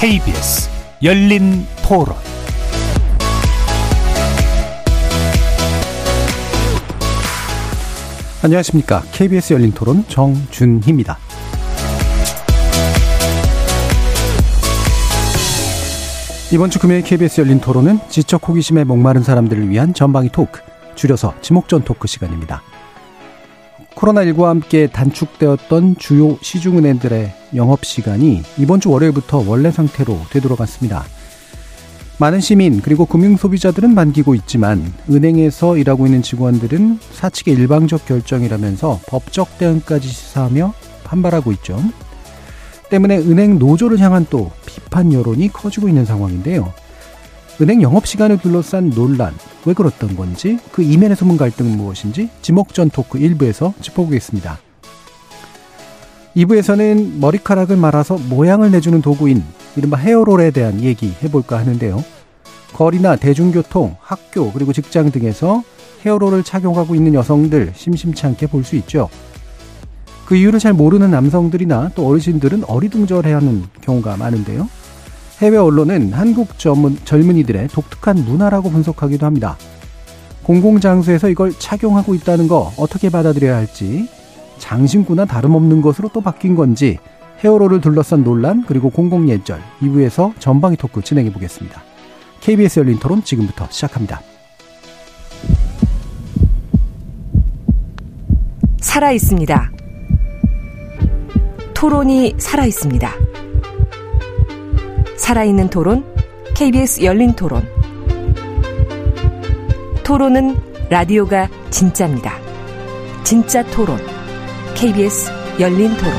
KBS 열린토론. 안녕하십니까. KBS 열린토론 정준희입니다. 이번 주 금요일 KBS 열린토론은 지적 호기심에 목마른 사람들을 위한 전방위 토크, 줄여서 지목전 토크 시간입니다. 코로나19와 함께 단축되었던 주요 시중은행들의 영업시간이 이번 주 월요일부터 원래 상태로 되돌아갔습니다. 많은 시민 그리고 금융소비자들은 반기고 있지만 은행에서 일하고 있는 직원들은 사측의 일방적 결정이라면서 법적 대응까지 시사하며 반발하고 있죠. 때문에 은행 노조를 향한 또 비판 여론이 커지고 있는 상황인데요. 은행 영업시간을 둘러싼 논란, 왜 그랬던 건지, 그 이면의 숨은 갈등은 무엇인지 지목전 토크 1부에서 짚어보겠습니다. 2부에서는 머리카락을 말아서 모양을 내주는 도구인 이른바 헤어롤에 대한 얘기 해볼까 하는데요. 거리나 대중교통, 학교 그리고 직장 등에서 헤어롤을 착용하고 있는 여성들 심심치 않게 볼 수 있죠. 그 이유를 잘 모르는 남성들이나 또 어르신들은 어리둥절해하는 경우가 많은데요. 해외 언론은 한국 젊은이들의 독특한 문화라고 분석하기도 합니다. 공공장소에서 이걸 착용하고 있다는 거 어떻게 받아들여야 할지, 장신구나 다름없는 것으로 또 바뀐 건지, 헤어롤을 둘러싼 논란 그리고 공공예절 2부에서 전방위 토크 진행해 보겠습니다. KBS 열린토론 지금부터 시작합니다. 살아있습니다. 토론이 살아있습니다. 살아있는 토론, KBS 열린토론. 토론은 라디오가 진짜입니다. 진짜 토론, KBS 열린토론.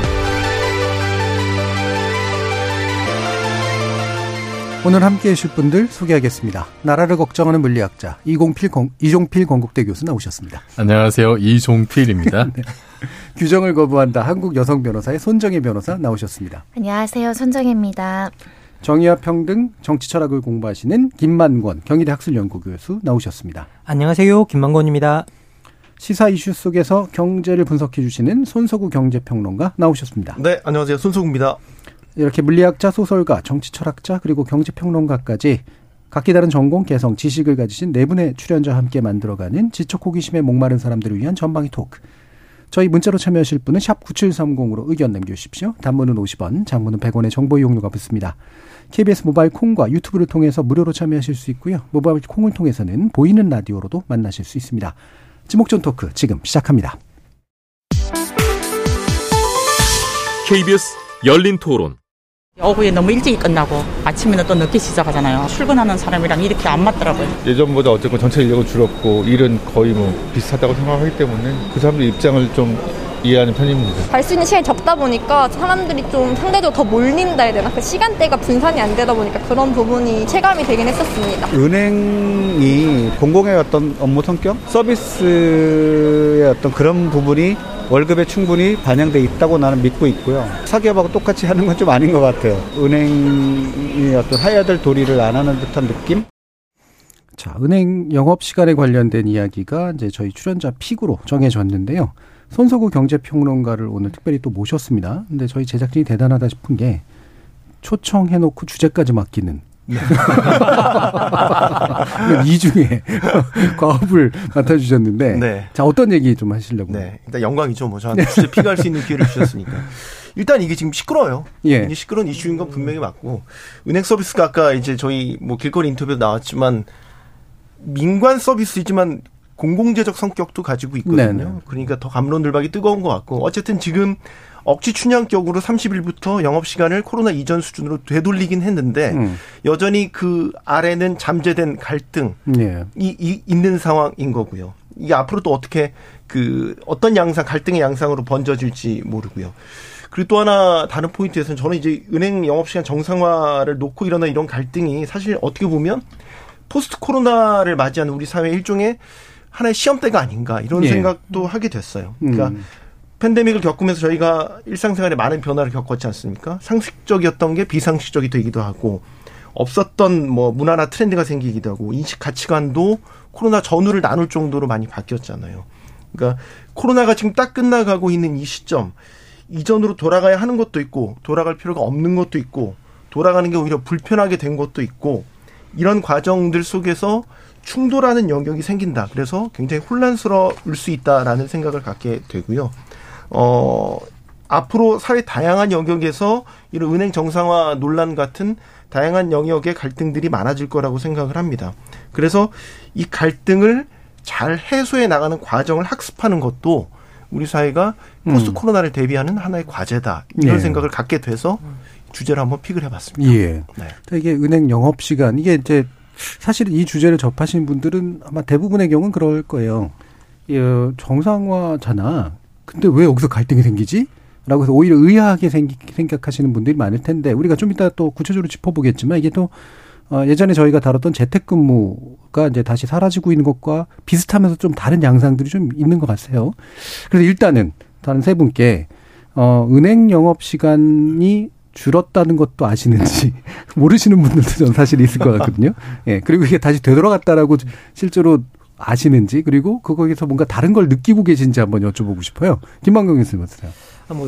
오늘 함께해 주실 분들 소개하겠습니다. 나라를 걱정하는 물리학자 이종필 건국대 교수 나오셨습니다. 안녕하세요. 이종필입니다. 네. 규정을 거부한다 한국 여성 변호사의 손정희 변호사 나오셨습니다. 안녕하세요. 손정희입니다. 정의와 평등, 정치 철학을 공부하시는 김만권 경희대 학술연구교수 나오셨습니다. 안녕하세요. 김만권입니다. 시사 이슈 속에서 경제를 분석해 주시는 손석우 경제평론가 나오셨습니다. 네, 안녕하세요. 손석우입니다. 이렇게 물리학자, 소설가, 정치 철학자 그리고 경제평론가까지 각기 다른 전공, 개성, 지식을 가지신 네 분의 출연자와 함께 만들어가는 지적 호기심에 목마른 사람들을 위한 전방위 토크. 저희 문자로 참여하실 분은 샵 9730으로 의견 남겨주십시오. 단문은 50원, 장문은 100원의 정보 이용료가 붙습니다. KBS 모바일 콩과 유튜브를 통해서 무료로 참여하실 수 있고요. 모바일 콩을 통해서는 보이는 라디오로도 만나실 수 있습니다. 지목전 토크 지금 시작합니다. KBS 열린토론. 오후에 너무 일찍 끝나고 아침에는 또 늦게 시작하잖아요. 출근하는 사람이랑 이렇게 안 맞더라고요. 예전보다 어쨌건 전체 인력은 줄었고 일은 거의 뭐 비슷하다고 생각하기 때문에 그 사람들 입장을 좀 이해하는 편입니다. 갈 수 있는 시간이 적다 보니까 사람들이 좀 상대적으로 더 몰린다 해야 되나? 그 시간대가 분산이 안 되다 보니까 그런 부분이 체감이 되긴 했었습니다. 은행이 공공의 어떤 업무 성격, 서비스의 어떤 그런 부분이 월급에 충분히 반영돼 있다고 나는 믿고 있고요. 사기업하고 똑같이 하는 건 좀 아닌 것 같아요. 은행이 어떤 해야 될 도리를 안 하는 듯한 느낌? 자, 은행 영업시간에 관련된 이야기가 이제 저희 출연자 픽으로 정해졌는데요. 손석우 경제평론가를 오늘 특별히 또 모셨습니다. 근데 저희 제작진이 대단하다 싶은 게 초청해놓고 주제까지 맡기는. 이 중에 과업을 맡아주셨는데. 네. 자, 어떤 얘기 좀 하시려고. 네. 일단 영광이죠. 뭐 저한테 주제 픽할 수 있는 기회를 주셨으니까. 일단 이게 지금 시끄러워요. 예. 이게 시끄러운 이슈인 건 분명히 맞고. 은행 서비스가 아까 이제 저희 뭐 길거리 인터뷰도 나왔지만 민관 서비스이지만 공공재적 성격도 가지고 있거든요. 네네. 그러니까 더 감론을박이 뜨거운 것 같고. 어쨌든 지금 억지 춘향격으로 30일부터 영업시간을 코로나 이전 수준으로 되돌리긴 했는데 여전히 그 아래는 잠재된 갈등이 예. 있는 상황인 거고요. 이게 앞으로 또 어떻게 그 어떤 양상, 갈등의 양상으로 번져질지 모르고요. 그리고 또 하나 다른 포인트에서는 저는 이제 은행 영업시간 정상화를 놓고 일어난 이런 갈등이 사실 어떻게 보면 포스트 코로나를 맞이하는 우리 사회의 일종의 하나의 시험대가 아닌가 이런 예. 생각도 하게 됐어요. 그러니까 팬데믹을 겪으면서 저희가 일상생활에 많은 변화를 겪었지 않습니까? 상식적이었던 게 비상식적이 되기도 하고 없었던 뭐 문화나 트렌드가 생기기도 하고 인식 가치관도 코로나 전후를 나눌 정도로 많이 바뀌었잖아요. 그러니까 코로나가 지금 딱 끝나가고 있는 이 시점 이전으로 돌아가야 하는 것도 있고 돌아갈 필요가 없는 것도 있고 돌아가는 게 오히려 불편하게 된 것도 있고 이런 과정들 속에서 충돌하는 영역이 생긴다. 그래서 굉장히 혼란스러울 수 있다라는 생각을 갖게 되고요. 앞으로 사회 다양한 영역에서 이런 은행 정상화 논란 같은 다양한 영역의 갈등들이 많아질 거라고 생각을 합니다. 그래서 이 갈등을 잘 해소해 나가는 과정을 학습하는 것도 우리 사회가 포스트 코로나를 대비하는 하나의 과제다. 이런 생각을 갖게 돼서 주제를 한번 픽을 해봤습니다. 예. 네. 이게 은행 영업시간. 이게 이제 사실 이 주제를 접하신 분들은 아마 대부분의 경우는 그럴 거예요. 정상화잖아. 근데 왜 여기서 갈등이 생기지? 라고 해서 오히려 의아하게 생각하시는 분들이 많을 텐데 우리가 좀 이따 또 구체적으로 짚어보겠지만 이게 또 예전에 저희가 다뤘던 재택근무가 이제 다시 사라지고 있는 것과 비슷하면서 좀 다른 양상들이 좀 있는 것 같아요. 그래서 일단은 다른 세 분께 은행 영업시간이 줄었다는 것도 아시는지 모르시는 분들도 좀 사실 있을 것 같거든요. 예, 그리고 이게 다시 되돌아갔다라고 실제로 아시는지 그리고 거기에서 뭔가 다른 걸 느끼고 계신지 한번 여쭤보고 싶어요. 김만경 교수님 어떠세요?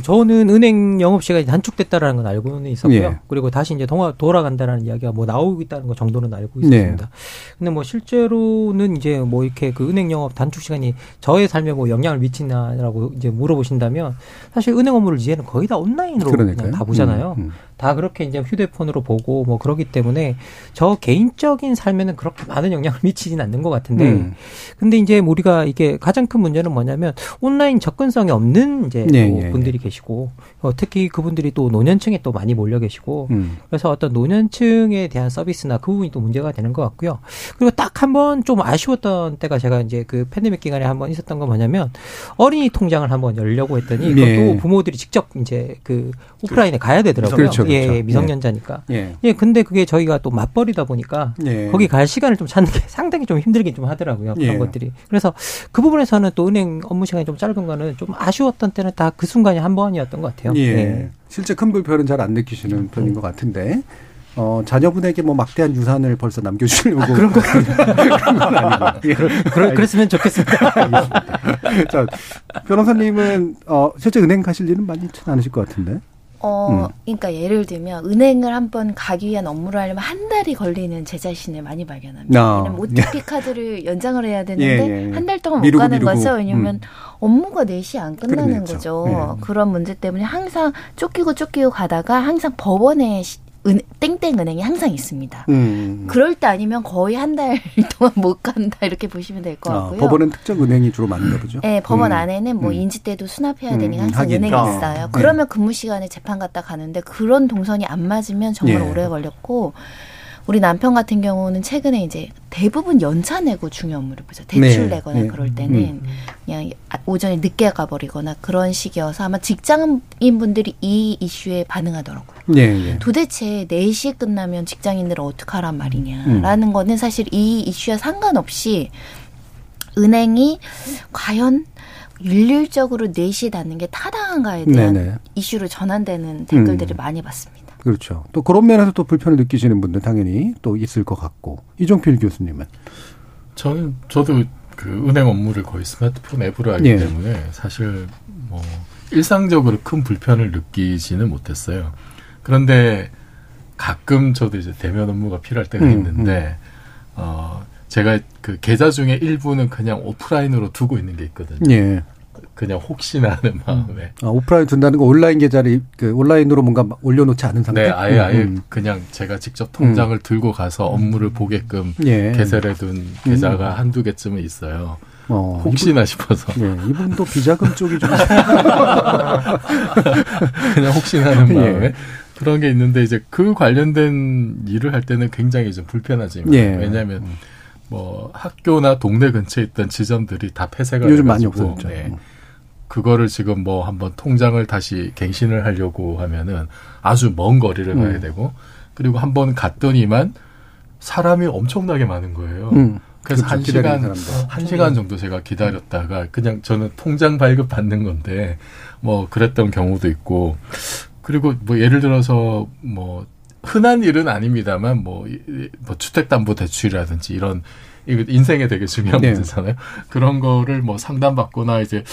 저는 은행 영업시간이 단축됐다라는 건 알고는 있었고요. 예. 그리고 다시 이제 돌아간다라는 이야기가 나오고 있다는 것 정도는 알고 있었습니다. 예. 근데 실제로는 이제 이렇게 그 은행 영업 단축 시간이 저의 삶에 영향을 미치나라고 이제 물어보신다면 사실 은행 업무를 이제는 거의 다 온라인으로 그냥 다 보잖아요. 다 그렇게 이제 휴대폰으로 보고 그러기 때문에 저 개인적인 삶에는 그렇게 많은 영향을 미치진 않는 것 같은데. 근데 이제 우리가 이게 가장 큰 문제는 뭐냐면 온라인 접근성이 없는 이제 분들이 계시고 특히 그분들이 또 노년층에 또 많이 몰려 계시고 그래서 어떤 노년층에 대한 서비스나 그 부분이 또 문제가 되는 것 같고요. 그리고 딱 한 번 좀 아쉬웠던 때가 제가 이제 그 팬데믹 기간에 한 번 있었던 건 뭐냐면 어린이 통장을 한번 열려고 했더니 이것도 부모들이 직접 이제 그 오프라인에 가야 되더라고요. 그렇죠. 미성년자니까. 예, 근데 그게 저희가 또 맞벌이다 보니까 거기 갈 시간을 좀 찾는 게 상당히 좀 힘들긴 좀 하더라고요. 그런 것들이. 그래서 그 부분에서는 또 은행 업무 시간이 좀 짧은 거는 좀 아쉬웠던 때는 다 그 순간이 한 번이었던 것 같아요. 예. 예. 실제 큰 불편은 잘 안 느끼시는 편인 것 같은데. 자녀분에게 막대한 유산을 벌써 남겨주려고. 그런 건 아니고. 예. 그랬으면 좋겠습니다. 알겠습니다. 자, 변호사님은, 실제 은행 가실 일은 많이 않으실 것 같은데. 그러니까 예를 들면 은행을 한번 가기 위한 업무를 하려면 한 달이 걸리는 제 자신을 많이 발견합니다. 왜냐면 OTP 카드를 연장을 해야 되는데 한 달 동안 못 가는 거죠. 왜냐면 업무가 4시에 안 끝나는 거죠. 그런 문제 때문에 항상 쫓기고 가다가 항상 법원에 땡땡 은행이 항상 있습니다. 그럴 때 아니면 거의 한 달 동안 못 간다 이렇게 보시면 될 것 같고요. 법원은 특정 은행이 주로 많은가 보죠. 네, 법원 안에는 인지대도 수납해야 되니까 항상 은행이 있어요. 그러면 근무 시간에 재판 갔다 가는데 그런 동선이 안 맞으면 정말 오래 걸렸고 우리 남편 같은 경우는 최근에 이제 대부분 연차 내고 중요 업무를 보죠. 대출 내거나 그럴 때는 그냥 오전에 늦게 가버리거나 그런 식이어서 아마 직장인분들이 이 이슈에 반응하더라고요. 도대체 4시에 끝나면 직장인들을 어떡하란 말이냐라는 거는 사실 이 이슈와 상관없이 은행이 과연 일률적으로 4시에 닫는 게 타당한가에 대한 이슈로 전환되는 댓글들을 많이 봤습니다. 그렇죠. 또 그런 면에서 또 불편을 느끼시는 분들 당연히 또 있을 것 같고. 이종필 교수님은? 저도 그 은행 업무를 거의 스마트폰 앱으로 하기 때문에 사실 일상적으로 큰 불편을 느끼지는 못했어요. 그런데 가끔 저도 이제 대면 업무가 필요할 때가 있는데 제가 그 계좌 중에 일부는 그냥 오프라인으로 두고 있는 게 있거든요. 예. 그냥 혹시나 하는 마음에. 오프라인 둔다는 거 온라인 계좌를 온라인으로 뭔가 올려놓지 않은 상태? 네. 아예 그냥 제가 직접 통장을 들고 가서 업무를 보게끔 개설해 둔 계좌가 한두 개쯤은 있어요. 혹시나 싶어서. 이분도 비자금 쪽이 좀. 그냥 혹시나 하는 마음에. 그런 게 있는데 이제 그 관련된 일을 할 때는 굉장히 좀 불편하지만. 왜냐하면 학교나 동네 근처에 있던 지점들이 다 폐쇄가 요즘 많이 없어졌죠. 그거를 지금 한번 통장을 다시 갱신을 하려고 하면은 아주 먼 거리를 가야 되고 그리고 한번 갔더니만 사람이 엄청나게 많은 거예요. 그래서 한 시간 정도 제가 기다렸다가 그냥 저는 통장 발급 받는 건데 그랬던 경우도 있고 그리고 예를 들어서 흔한 일은 아닙니다만 뭐 주택담보대출이라든지 이런 인생에 되게 중요한 문제잖아요. 그런 거를 뭐 상담받거나 이제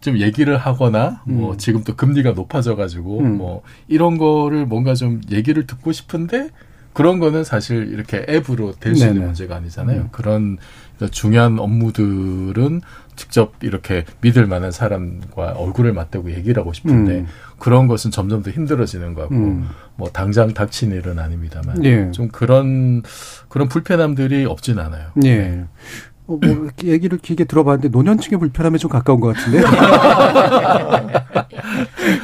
좀 얘기를 하거나 뭐 지금 또 금리가 높아져가지고 뭐 이런 거를 뭔가 좀 얘기를 듣고 싶은데 그런 거는 사실 이렇게 앱으로 될 수 있는 문제가 아니잖아요. 그런 중요한 업무들은 직접 이렇게 믿을 만한 사람과 얼굴을 맞대고 얘기를 하고 싶은데 그런 것은 점점 더 힘들어지는 거고 뭐 당장 닥친 일은 아닙니다만 좀 그런 불편함들이 없진 않아요. 예. 네. 얘기를 길게 들어봤는데 노년층의 불편함에 좀 가까운 것 같은데.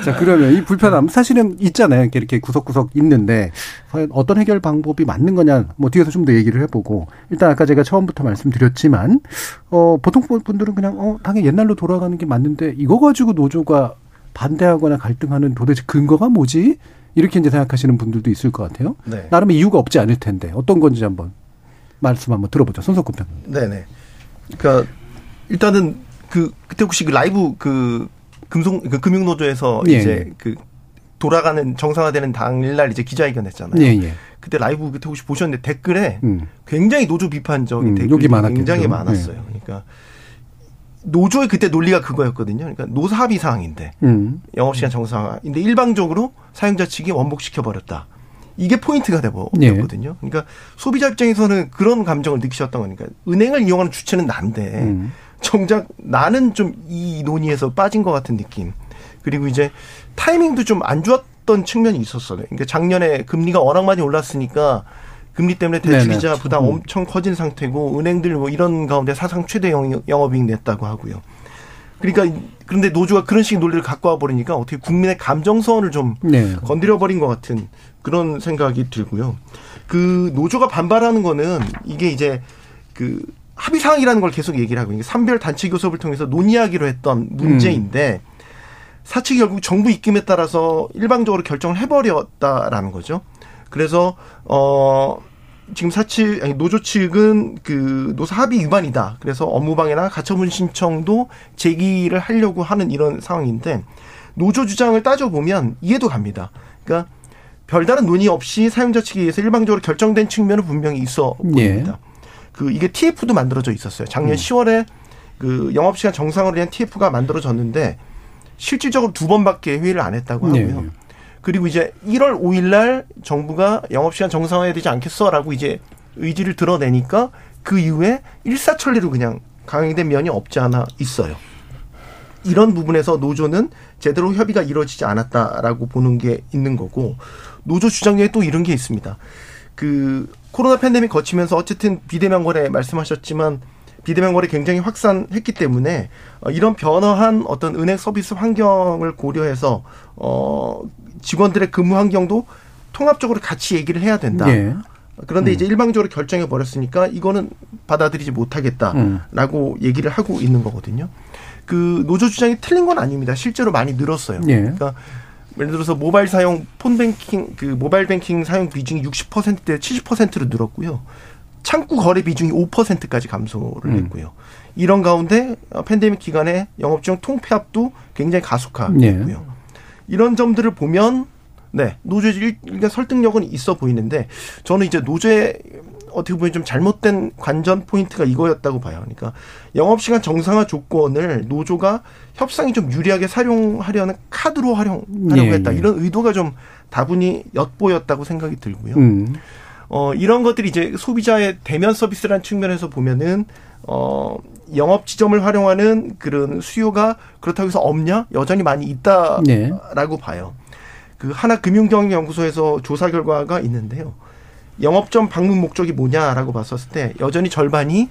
자, 그러면 이 불편함 사실은 있잖아요. 이렇게 구석구석 있는데 과연 어떤 해결 방법이 맞는 거냐, 뭐 뒤에서 좀 더 얘기를 해보고, 일단 아까 제가 처음부터 말씀드렸지만 보통 분들은 그냥 당연히 옛날로 돌아가는 게 맞는데 이거 가지고 노조가 반대하거나 갈등하는 도대체 근거가 뭐지? 이렇게 이제 생각하시는 분들도 있을 것 같아요. 네. 나름의 이유가 없지 않을 텐데 어떤 건지 한번 말씀 한번 들어보죠. 손석구 평. 네네. 그러니까 일단은 그때 혹시 그 라이브 그 금융노조에서 이제 그 돌아가는 정상화되는 당일날 이제 기자회견했잖아요. 예. 그때 라이브 그때 혹시 보셨는데 댓글에 굉장히 노조 비판적인 댓글이 굉장히 많았어요. 예. 그러니까 노조의 그때 논리가 그거였거든요. 그러니까 노사합의 사항인데 영업시간 정상화인데 일방적으로 사용자 측이 원복시켜 버렸다. 이게 포인트가 되거든요. 예. 그러니까 소비자 입장에서는 그런 감정을 느끼셨던 거니까 은행을 이용하는 주체는 난데 정작 나는 좀 이 논의에서 빠진 것 같은 느낌. 그리고 이제 타이밍도 좀 안 좋았던 측면이 있었어요. 그러니까 작년에 금리가 워낙 많이 올랐으니까 금리 때문에 대출이자 부담 엄청 커진 상태고 은행들 뭐 이런 가운데 사상 최대 영업이익 냈다고 하고요. 그러니까 그런데 노조가 그런 식의 논리를 갖고 와버리니까 어떻게 국민의 감정선을 좀 건드려버린 것 같은 그런 생각이 들고요. 그 노조가 반발하는 거는 이게 이제 그 합의 사항이라는 걸 계속 얘기를 하고 있는 게 산별 단체 교섭을 통해서 논의하기로 했던 문제인데 사측이 결국 정부 입김에 따라서 일방적으로 결정을 해버렸다라는 거죠. 그래서 지금 노조 측은 그 노사 합의 위반이다. 그래서 업무방해나 가처분 신청도 제기를 하려고 하는 이런 상황인데 노조 주장을 따져보면 이해도 갑니다. 그러니까 별다른 논의 없이 사용자 측에 의해서 일방적으로 결정된 측면은 분명히 있어 보입니다. 이게 TF도 만들어져 있었어요. 작년 10월에 그 영업시간 정상화를 위한 TF가 만들어졌는데 실질적으로 2번밖에 회의를 안 했다고 하고요. 그리고 이제 1월 5일 날 정부가 영업시간 정상화해야 되지 않겠어라고 이제 의지를 드러내니까 그 이후에 일사천리로 그냥 강행된 면이 없지 않아 있어요. 이런 부분에서 노조는 제대로 협의가 이루어지지 않았다라고 보는 게 있는 거고, 노조 주장 중에 또 이런 게 있습니다. 코로나 팬데믹 거치면서 어쨌든 비대면 거래 말씀하셨지만 비대면 거래 굉장히 확산했기 때문에 이런 변화한 어떤 은행 서비스 환경을 고려해서 직원들의 근무 환경도 통합적으로 같이 얘기를 해야 된다. 네. 그런데 이제 일방적으로 결정해 버렸으니까 이거는 받아들이지 못하겠다라고 얘기를 하고 있는 거거든요. 노조 주장이 틀린 건 아닙니다. 실제로 많이 늘었어요. 네. 그러니까 예를 들어서 모바일 뱅킹 사용 비중이 60%대 70%로 늘었고요. 창구 거래 비중이 5%까지 감소를 했고요. 이런 가운데 팬데믹 기간에 영업중 통폐합도 굉장히 가속화했고요. 네. 이런 점들을 보면 노조의 일단 설득력은 있어 보이는데 저는 이제 노조의 어떻게 보면 좀 잘못된 관전 포인트가 이거였다고 봐요. 그러니까 영업시간 정상화 조건을 노조가 협상이 좀 유리하게 사용하려는 카드로 활용하려고 했다. 이런 의도가 좀 다분히 엿보였다고 생각이 들고요. 이런 것들이 이제 소비자의 대면 서비스라는 측면에서 보면은 영업 지점을 활용하는 그런 수요가 그렇다고 해서 없냐? 여전히 많이 있다라고 봐요. 하나금융경영연구소에서 조사 결과가 있는데요. 영업점 방문 목적이 뭐냐라고 봤었을 때 여전히 절반이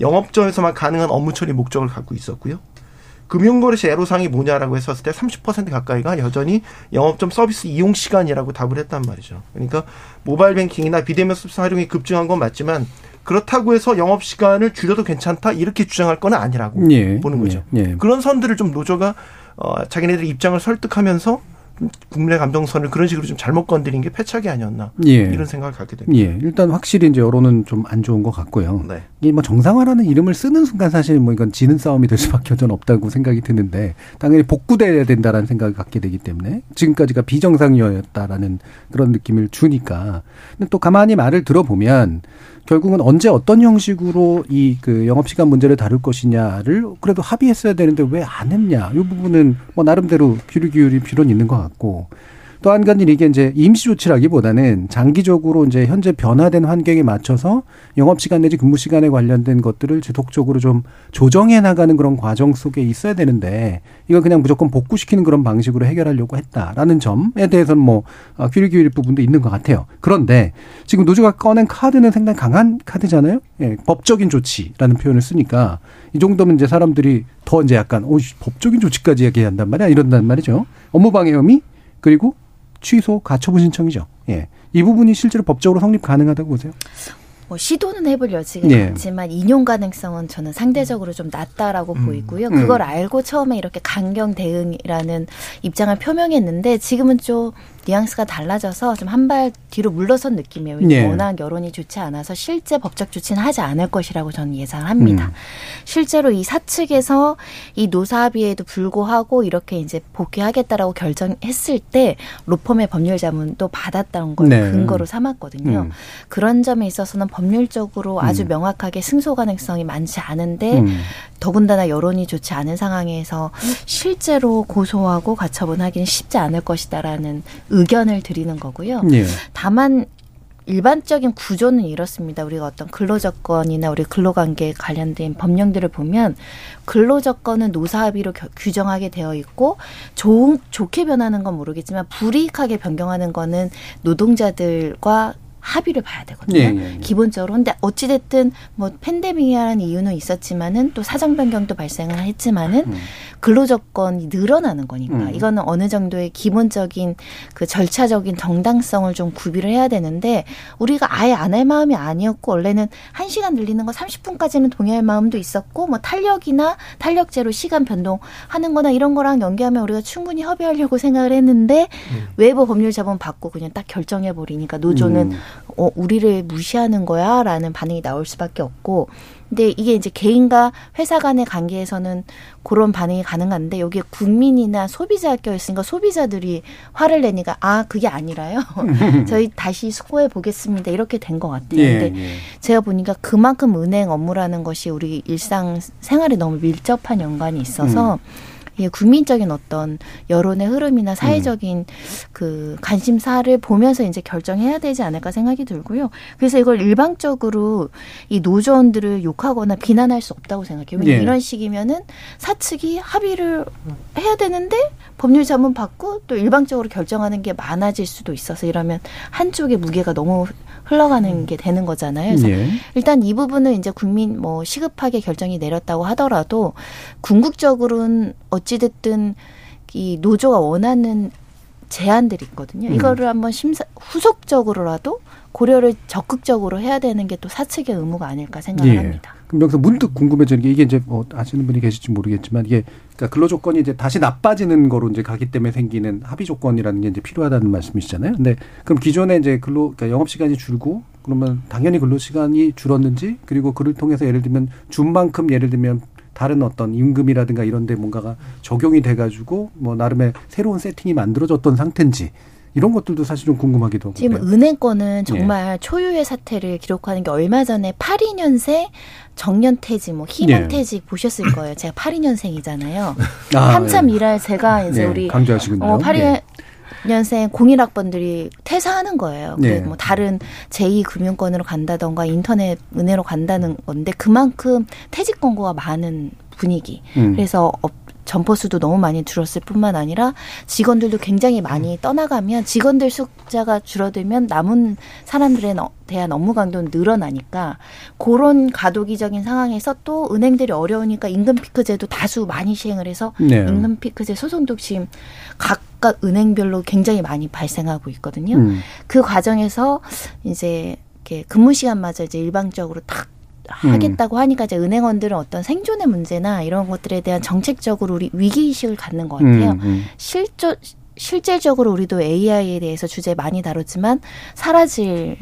영업점에서만 가능한 업무 처리 목적을 갖고 있었고요. 금융거래시 애로사항이 뭐냐라고 했었을 때 30% 가까이가 여전히 영업점 서비스 이용 시간이라고 답을 했단 말이죠. 그러니까 모바일 뱅킹이나 비대면 서비스 활용이 급증한 건 맞지만 그렇다고 해서 영업시간을 줄여도 괜찮다 이렇게 주장할 건 아니라고 보는 거죠. 그런 선들을 좀 노조가 자기네들의 입장을 설득하면서 국민의 감정선을 그런 식으로 좀 잘못 건드린 게 패착이 아니었나. 예. 이런 생각을 갖게 됩니다. 예. 일단 확실히 이제 여론은 좀 안 좋은 것 같고요. 네. 이게 뭐 정상화라는 이름을 쓰는 순간 사실 뭐 이건 지는 싸움이 될 수밖에 전 없다고 생각이 드는데 당연히 복구돼야 된다라는 생각을 갖게 되기 때문에 지금까지가 비정상이었다라는 그런 느낌을 주니까. 근데 또 가만히 말을 들어보면 결국은 언제 어떤 형식으로 이 그 영업시간 문제를 다룰 것이냐를 그래도 합의했어야 되는데 왜 안 했냐. 이 부분은 뭐 나름대로 귀를 기울인 비론 있는 것 같고. 또 한 가지는 이게 이제 임시 조치라기보다는 장기적으로 이제 현재 변화된 환경에 맞춰서 영업시간 내지 근무시간에 관련된 것들을 지속적으로 좀 조정해 나가는 그런 과정 속에 있어야 되는데 이걸 그냥 무조건 복구시키는 그런 방식으로 해결하려고 했다라는 점에 대해서는 뭐 귀를 기울일 부분도 있는 것 같아요. 그런데 지금 노조가 꺼낸 카드는 상당히 강한 카드잖아요. 예, 법적인 조치라는 표현을 쓰니까 이 정도면 이제 사람들이 더 이제 약간 법적인 조치까지 얘기한단 말이야 이런단 말이죠. 업무방해 혐의 그리고 취소, 가처분 신청이죠. 예, 이 부분이 실제로 법적으로 성립 가능하다고 보세요? 뭐 시도는 해볼 여지가 있지만 인용 가능성은 저는 상대적으로 좀 낮다라고 보이고요. 그걸 알고 처음에 이렇게 강경 대응이라는 입장을 표명했는데 지금은 좀 뉘앙스가 달라져서 좀 한 발 뒤로 물러선 느낌이에요. 예. 워낙 여론이 좋지 않아서 실제 법적 조치는 하지 않을 것이라고 저는 예상합니다. 실제로 이 사측에서 이 노사합의에도 불구하고 이렇게 이제 복귀하겠다라고 결정했을 때 로펌의 법률 자문도 받았다는 걸 네. 근거로 삼았거든요. 그런 점에 있어서는 법률적으로 아주 명확하게 승소 가능성이 많지 않은데 더군다나 여론이 좋지 않은 상황에서 실제로 고소하고 가처분하기는 쉽지 않을 것이다라는 의견을 드리는 거고요. 예. 다만 일반적인 구조는 이렇습니다. 우리가 어떤 근로조건이나 우리 근로관계에 관련된 법령들을 보면 근로조건은 노사합의로 규정하게 되어 있고 좋게 변하는 건 모르겠지만 불이익하게 변경하는 거는 노동자들과 합의를 봐야 되거든요. 예. 기본적으로. 근데 어찌됐든 뭐 팬데믹이라는 이유는 있었지만은 또 사정 변경도 발생을 했지만은 근로조건이 늘어나는 거니까 이거는 어느 정도의 기본적인 그 절차적인 정당성을 좀 구비를 해야 되는데 우리가 아예 안 할 마음이 아니었고 원래는 1시간 늘리는 거 30분까지는 동의할 마음도 있었고 뭐 탄력이나 탄력제로 시간 변동하는 거나 이런 거랑 연계하면 우리가 충분히 협의하려고 생각을 했는데 외부 법률 자본 받고 그냥 딱 결정해버리니까 노조는 우리를 무시하는 거야? 라는 반응이 나올 수밖에 없고. 근데 이게 이제 개인과 회사 간의 관계에서는 그런 반응이 가능한데 여기에 국민이나 소비자가 껴있으니까 소비자들이 화를 내니까 아, 그게 아니라요. 저희 다시 숙고해 보겠습니다. 이렇게 된 것 같아요. 예, 근데 예. 제가 보니까 그만큼 은행 업무라는 것이 우리 일상 생활에 너무 밀접한 연관이 있어서 예, 국민적인 어떤 여론의 흐름이나 사회적인 그 관심사를 보면서 이제 결정해야 되지 않을까 생각이 들고요. 그래서 이걸 일방적으로 이 노조원들을 욕하거나 비난할 수 없다고 생각해요. 왜냐하면 예. 이런 식이면은 사측이 합의를 해야 되는데 법률 자문 받고 또 일방적으로 결정하는 게 많아질 수도 있어서 이러면 한쪽의 무게가 너무 흘러가는 게 되는 거잖아요. 그래서 예. 일단 이 부분은 이제 국민 뭐 시급하게 결정이 내렸다고 하더라도 궁극적으로는 어찌됐든 이 노조가 원하는 제안들이 있거든요. 이거를 한번 후속적으로라도 고려를 적극적으로 해야 되는 게 또 사측의 의무가 아닐까 생각을 합니다. 그럼 여기서 문득 궁금해지는 게 이게 이제 뭐 아시는 분이 계실지 모르겠지만 이게 그러니까 근로 조건이 이제 다시 나빠지는 거로 이제 가기 때문에 생기는 합의 조건이라는 게 이제 필요하다는 말씀이시잖아요. 근데 그럼 기존에 이제 그러니까 영업 시간이 줄고 그러면 당연히 근로 시간이 줄었는지 그리고 그를 통해서 예를 들면 준 만큼 예를 들면 다른 어떤 임금이라든가 이런 데 뭔가가 적용이 돼가지고 뭐 나름의 새로운 세팅이 만들어졌던 상태인지 이런 것들도 사실 좀 궁금하기도 하고 지금 그래요. 은행권은 정말 예. 초유의 사태를 기록하는 게 얼마 전에 82년생 정년퇴직, 뭐 희망퇴직 예. 보셨을 거예요. 제가 82년생이잖아요. 아, 한참 예. 일할 제가 이제 예. 우리 강조하시군요. 82년생 01학번들이 퇴사하는 거예요. 예. 뭐 다른 제2금융권으로 간다던가 인터넷 은행으로 간다는 건데 그만큼 퇴직 권고가 많은 분위기. 그래서 점포수도 너무 많이 줄었을 뿐만 아니라 직원들도 굉장히 많이 떠나가면 직원들 숫자가 줄어들면 남은 사람들에 대한 업무 강도는 늘어나니까 그런 과도기적인 상황에서 또 은행들이 어려우니까 임금피크제도 다수 많이 시행을 해서 네. 임금피크제 소송도 지금 각각 은행별로 굉장히 많이 발생하고 있거든요. 그 과정에서 이제 이렇게 근무 시간마저 이제 일방적으로 탁 하겠다고 하니까 이제 은행원들은 어떤 생존의 문제나 이런 것들에 대한 정책적으로 우리 위기의식을 갖는 것 같아요. 실질적으로 우리도 AI에 대해서 주제 많이 다뤘지만 사라질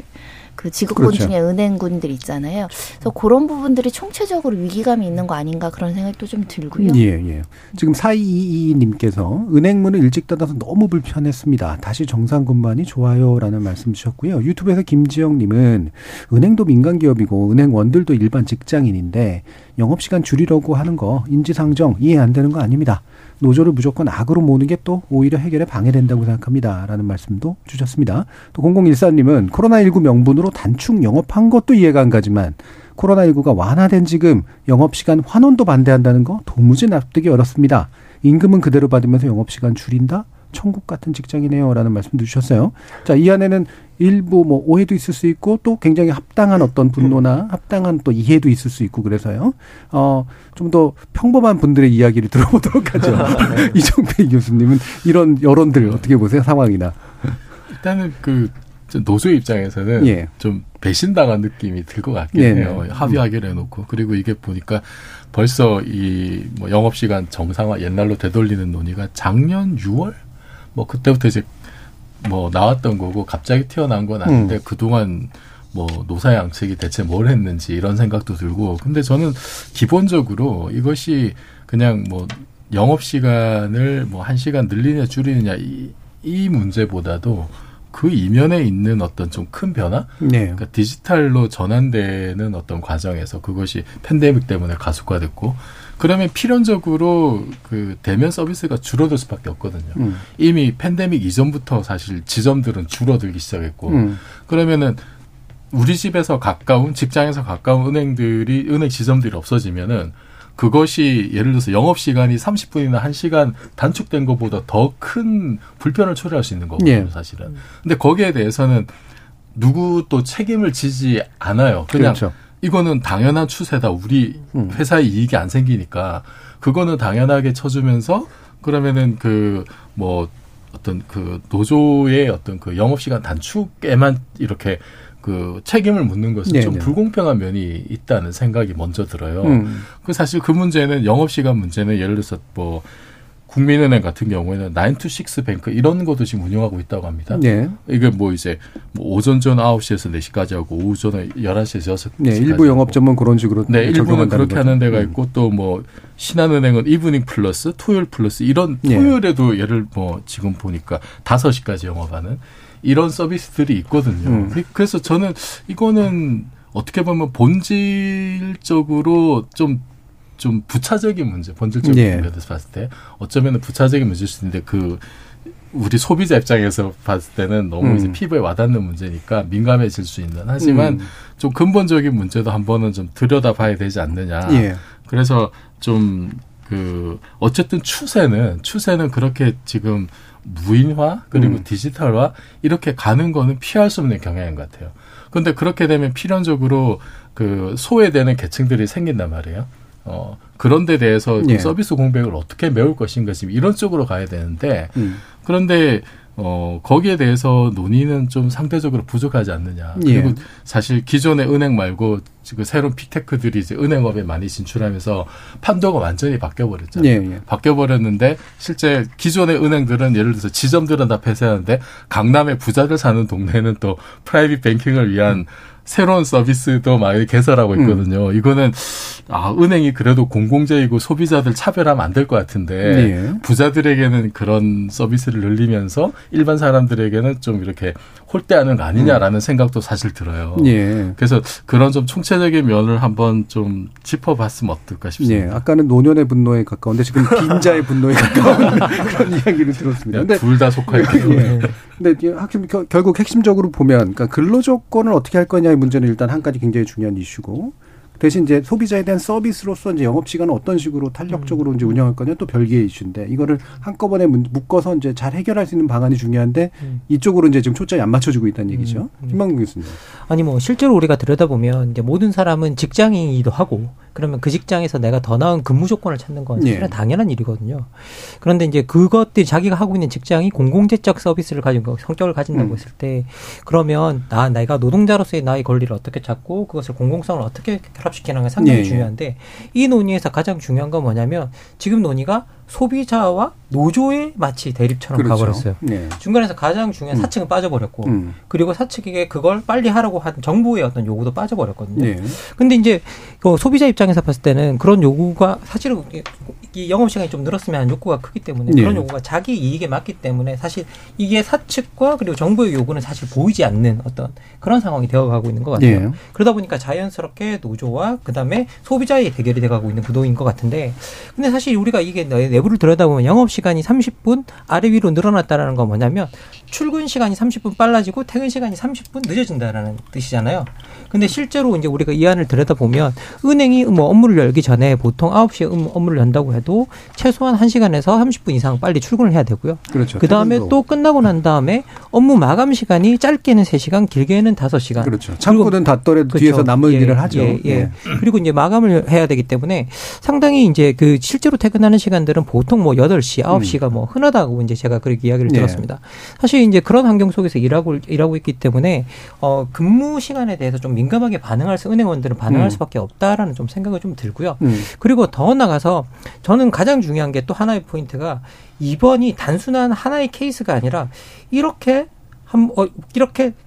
그 직업군 그렇죠. 중에 은행군들 있잖아요. 그래서 그런 부분들이 총체적으로 위기감이 있는 거 아닌가 그런 생각도 좀 들고요. 예, 예. 지금 4222님께서 은행문을 일찍 닫아서 너무 불편했습니다. 다시 정상군만이 좋아요라는 말씀 주셨고요. 유튜브에서 김지영님은 은행도 민간기업이고 은행원들도 일반 직장인인데 영업시간 줄이려고 하는 거 인지상정 이해 안 되는 거 아닙니다. 노조를 무조건 악으로 모으는 게 또 오히려 해결에 방해된다고 생각합니다. 라는 말씀도 주셨습니다. 또 0014님은 코로나19 명분으로 단축 영업한 것도 이해가 안 가지만 코로나19가 완화된 지금 영업시간 환원도 반대한다는 거 도무지 납득이 어렵습니다. 임금은 그대로 받으면서 영업시간 줄인다? 천국 같은 직장이네요. 라는 말씀도 주셨어요. 자, 이 안에는 일부 뭐 오해도 있을 수 있고 또 굉장히 합당한 어떤 분노나 합당한 또 이해도 있을 수 있고 그래서요. 좀 더 평범한 분들의 이야기를 들어보도록 하죠. 이종필 교수님은 이런 여론들 어떻게 보세요? 상황이나. 일단은 그 노조의 입장에서는 예. 좀 배신당한 느낌이 들 것 같긴 해요. 합의하기로 해놓고. 그리고 이게 보니까 벌써 이 뭐 영업시간 정상화 옛날로 되돌리는 논의가 작년 6월? 뭐 그때부터 이제 뭐 나왔던 거고 갑자기 튀어나온 건 아닌데 그동안 뭐 노사양측이 대체 뭘 했는지 이런 생각도 들고 근데 저는 기본적으로 이것이 그냥 뭐 영업시간을 뭐 1시간 늘리냐 줄이느냐 이 문제보다도 그 이면에 있는 어떤 좀 큰 변화? 네. 그러니까 디지털로 전환되는 어떤 과정에서 그것이 팬데믹 때문에 가속화됐고 그러면 필연적으로 그 대면 서비스가 줄어들 수밖에 없거든요. 이미 팬데믹 이전부터 사실 지점들은 줄어들기 시작했고 그러면은 우리 집에서 가까운 직장에서 가까운 은행 지점들이 없어지면은 그것이 예를 들어서 영업시간이 30분이나 1시간 단축된 것보다 더 큰 불편을 초래할 수 있는 거거든요. 예. 사실은. 근데 거기에 대해서는 누구도 책임을 지지 않아요. 그냥 그렇죠. 이거는 당연한 추세다. 우리 회사에 이익이 안 생기니까 그거는 당연하게 쳐주면서 그러면은 그 뭐 어떤 그 노조의 어떤 그 영업시간 단축에만 이렇게 그 책임을 묻는 것은 네네. 좀 불공평한 면이 있다는 생각이 먼저 들어요. 그 사실 그 문제는 영업시간 문제는 예를 들어서 뭐 국민은행 같은 경우에는 9to 6 뱅크 이런 것도 지금 운영하고 있다고 합니다. 네. 이게 뭐 이제 뭐 오전 전 9시에서 4시까지 하고 오후 전 11시에서 6시까지 네, 일부 영업점은 그런 식으로 네, 일부는 그렇게 거죠. 하는 데가 있고 또 뭐 신한은행은 이브닝 플러스, 토요일 플러스 이런 토요일에도 네. 얘를 뭐 지금 보니까 5시까지 영업하는 이런 서비스들이 있거든요. 그래서 저는 이거는 어떻게 보면 본질적으로 좀 부차적인 문제, 본질적인 예. 문제에서 봤을 때 어쩌면 부차적인 문제일 수 있는데 그 우리 소비자 입장에서 봤을 때는 너무 이제 피부에 와닿는 문제니까 민감해질 수 있는 하지만 좀 근본적인 문제도 한번은 좀 들여다봐야 되지 않느냐. 예. 그래서 좀 그 어쨌든 추세는 그렇게 지금 무인화 그리고 디지털화 이렇게 가는 거는 피할 수 없는 경향인 것 같아요. 그런데 그렇게 되면 필연적으로 그 소외되는 계층들이 생긴단 말이에요. 그런데 대해서 예. 서비스 공백을 어떻게 메울 것인가 지금 이런 쪽으로 가야 되는데 그런데 거기에 대해서 논의는 좀 상대적으로 부족하지 않느냐. 예. 그리고 사실 기존의 은행 말고 지금 새로운 빅테크들이 이제 은행업에 많이 진출하면서 판도가 완전히 바뀌어버렸잖아요. 예, 예. 바뀌어버렸는데 실제 기존의 은행들은 예를 들어서 지점들은 다 폐쇄하는데 강남의 부자들 사는 동네는 또 프라이빗 뱅킹을 위한 새로운 서비스도 많이 개설하고 있거든요. 이거는 은행이 그래도 공공재이고 소비자들 차별하면 안 될 것 같은데 예. 부자들에게는 그런 서비스를 늘리면서 일반 사람들에게는 좀 이렇게 홀대하는 거 아니냐라는 생각도 사실 들어요. 예. 그래서 그런 좀 총체적인 면을 한번 좀 짚어봤으면 어떨까 싶습니다. 예. 아까는 노년의 분노에 가까운데 지금 빈자의 분노에 가까운 그런 이야기를 들었습니다. 둘 다 속하였고요. 예. 근데 결국 핵심적으로 보면 그러니까 근로조건을 어떻게 할 거냐의 문제는 일단 한 가지 굉장히 중요한 이슈고. 대신 이제 소비자에 대한 서비스로서 이제 영업 시간을 어떤 식으로 탄력적으로 이제 운영할 거냐 또 별개의 이슈인데 이거를 한꺼번에 묶어서 이제 잘 해결할 수 있는 방안이 중요한데 이쪽으로 이제 지금 초점이 안 맞춰지고 있다는 얘기죠. 김만권 교수님. 아니 뭐 실제로 우리가 들여다보면 이제 모든 사람은 직장인이기도 하고 그러면 그 직장에서 내가 더 나은 근무 조건을 찾는 건 사실은 당연한 일이거든요. 그런데 이제 그것들이 자기가 하고 있는 직장이 공공재적 서비스를 가진 거, 성격을 가진다고 했을 때 그러면 내가 노동자로서의 나의 권리를 어떻게 찾고 그것을 공공성을 어떻게 결합시키는 게 상당히 중요한데 이 논의에서 가장 중요한 건 뭐냐면 지금 논의가 소비자와 노조의 마치 대립처럼 그렇죠. 가버렸어요. 네. 중간에서 가장 중요한 사측은 빠져버렸고 그리고 사측에게 그걸 빨리 하라고 한 정부의 어떤 요구도 빠져버렸거든요. 네. 근데 이제 소비자 입장에서 봤을 때는 그런 요구가 사실은 이 영업시간이 좀 늘었으면 하는 욕구가 크기 때문에 네. 그런 요구가 자기 이익에 맞기 때문에 사실 이게 사측과 그리고 정부의 요구는 사실 보이지 않는 어떤 그런 상황이 되어가고 있는 것 같아요. 네. 그러다 보니까 자연스럽게 노조와 그다음에 소비자의 대결이 돼가고 있는 구도인 것 같은데 근데 사실 우리가 이게 내부를 들여다보면 영업시간이 30분 아래 위로 늘어났다는 건 뭐냐면 출근 시간이 30분 빨라지고 퇴근 시간이 30분 늦어진다라는 뜻이잖아요. 근데 실제로 이제 우리가 이 안을 들여다보면 은행이 뭐 업무를 열기 전에 보통 9시에 업무를 연다고 해도 최소한 1시간에서 30분 이상 빨리 출근을 해야 되고요. 그렇죠. 그다음에 퇴근도. 또 끝나고 난 다음에 업무 마감 시간이 짧게는 3시간, 길게는 5시간. 그렇죠. 참고는 닿더라도 그렇죠. 뒤에서 남을 일을 하죠. 예. 그리고 이제 마감을 해야 되기 때문에 상당히 이제 그 실제로 퇴근하는 시간들은 보통 뭐 8시, 9시가 뭐 흔하다고 이제 제가 그렇게 이야기를 들었습니다. 사실 이제 그런 환경 속에서 일하고 있기 때문에 근무 시간에 대해서 좀 민감하게 은행원들은 반응할 수밖에 없다라는 좀 생각이 좀 들고요. 그리고 더 나가서 저는 가장 중요한 게 또 하나의 포인트가 이번이 단순한 하나의 케이스가 아니라 이렇게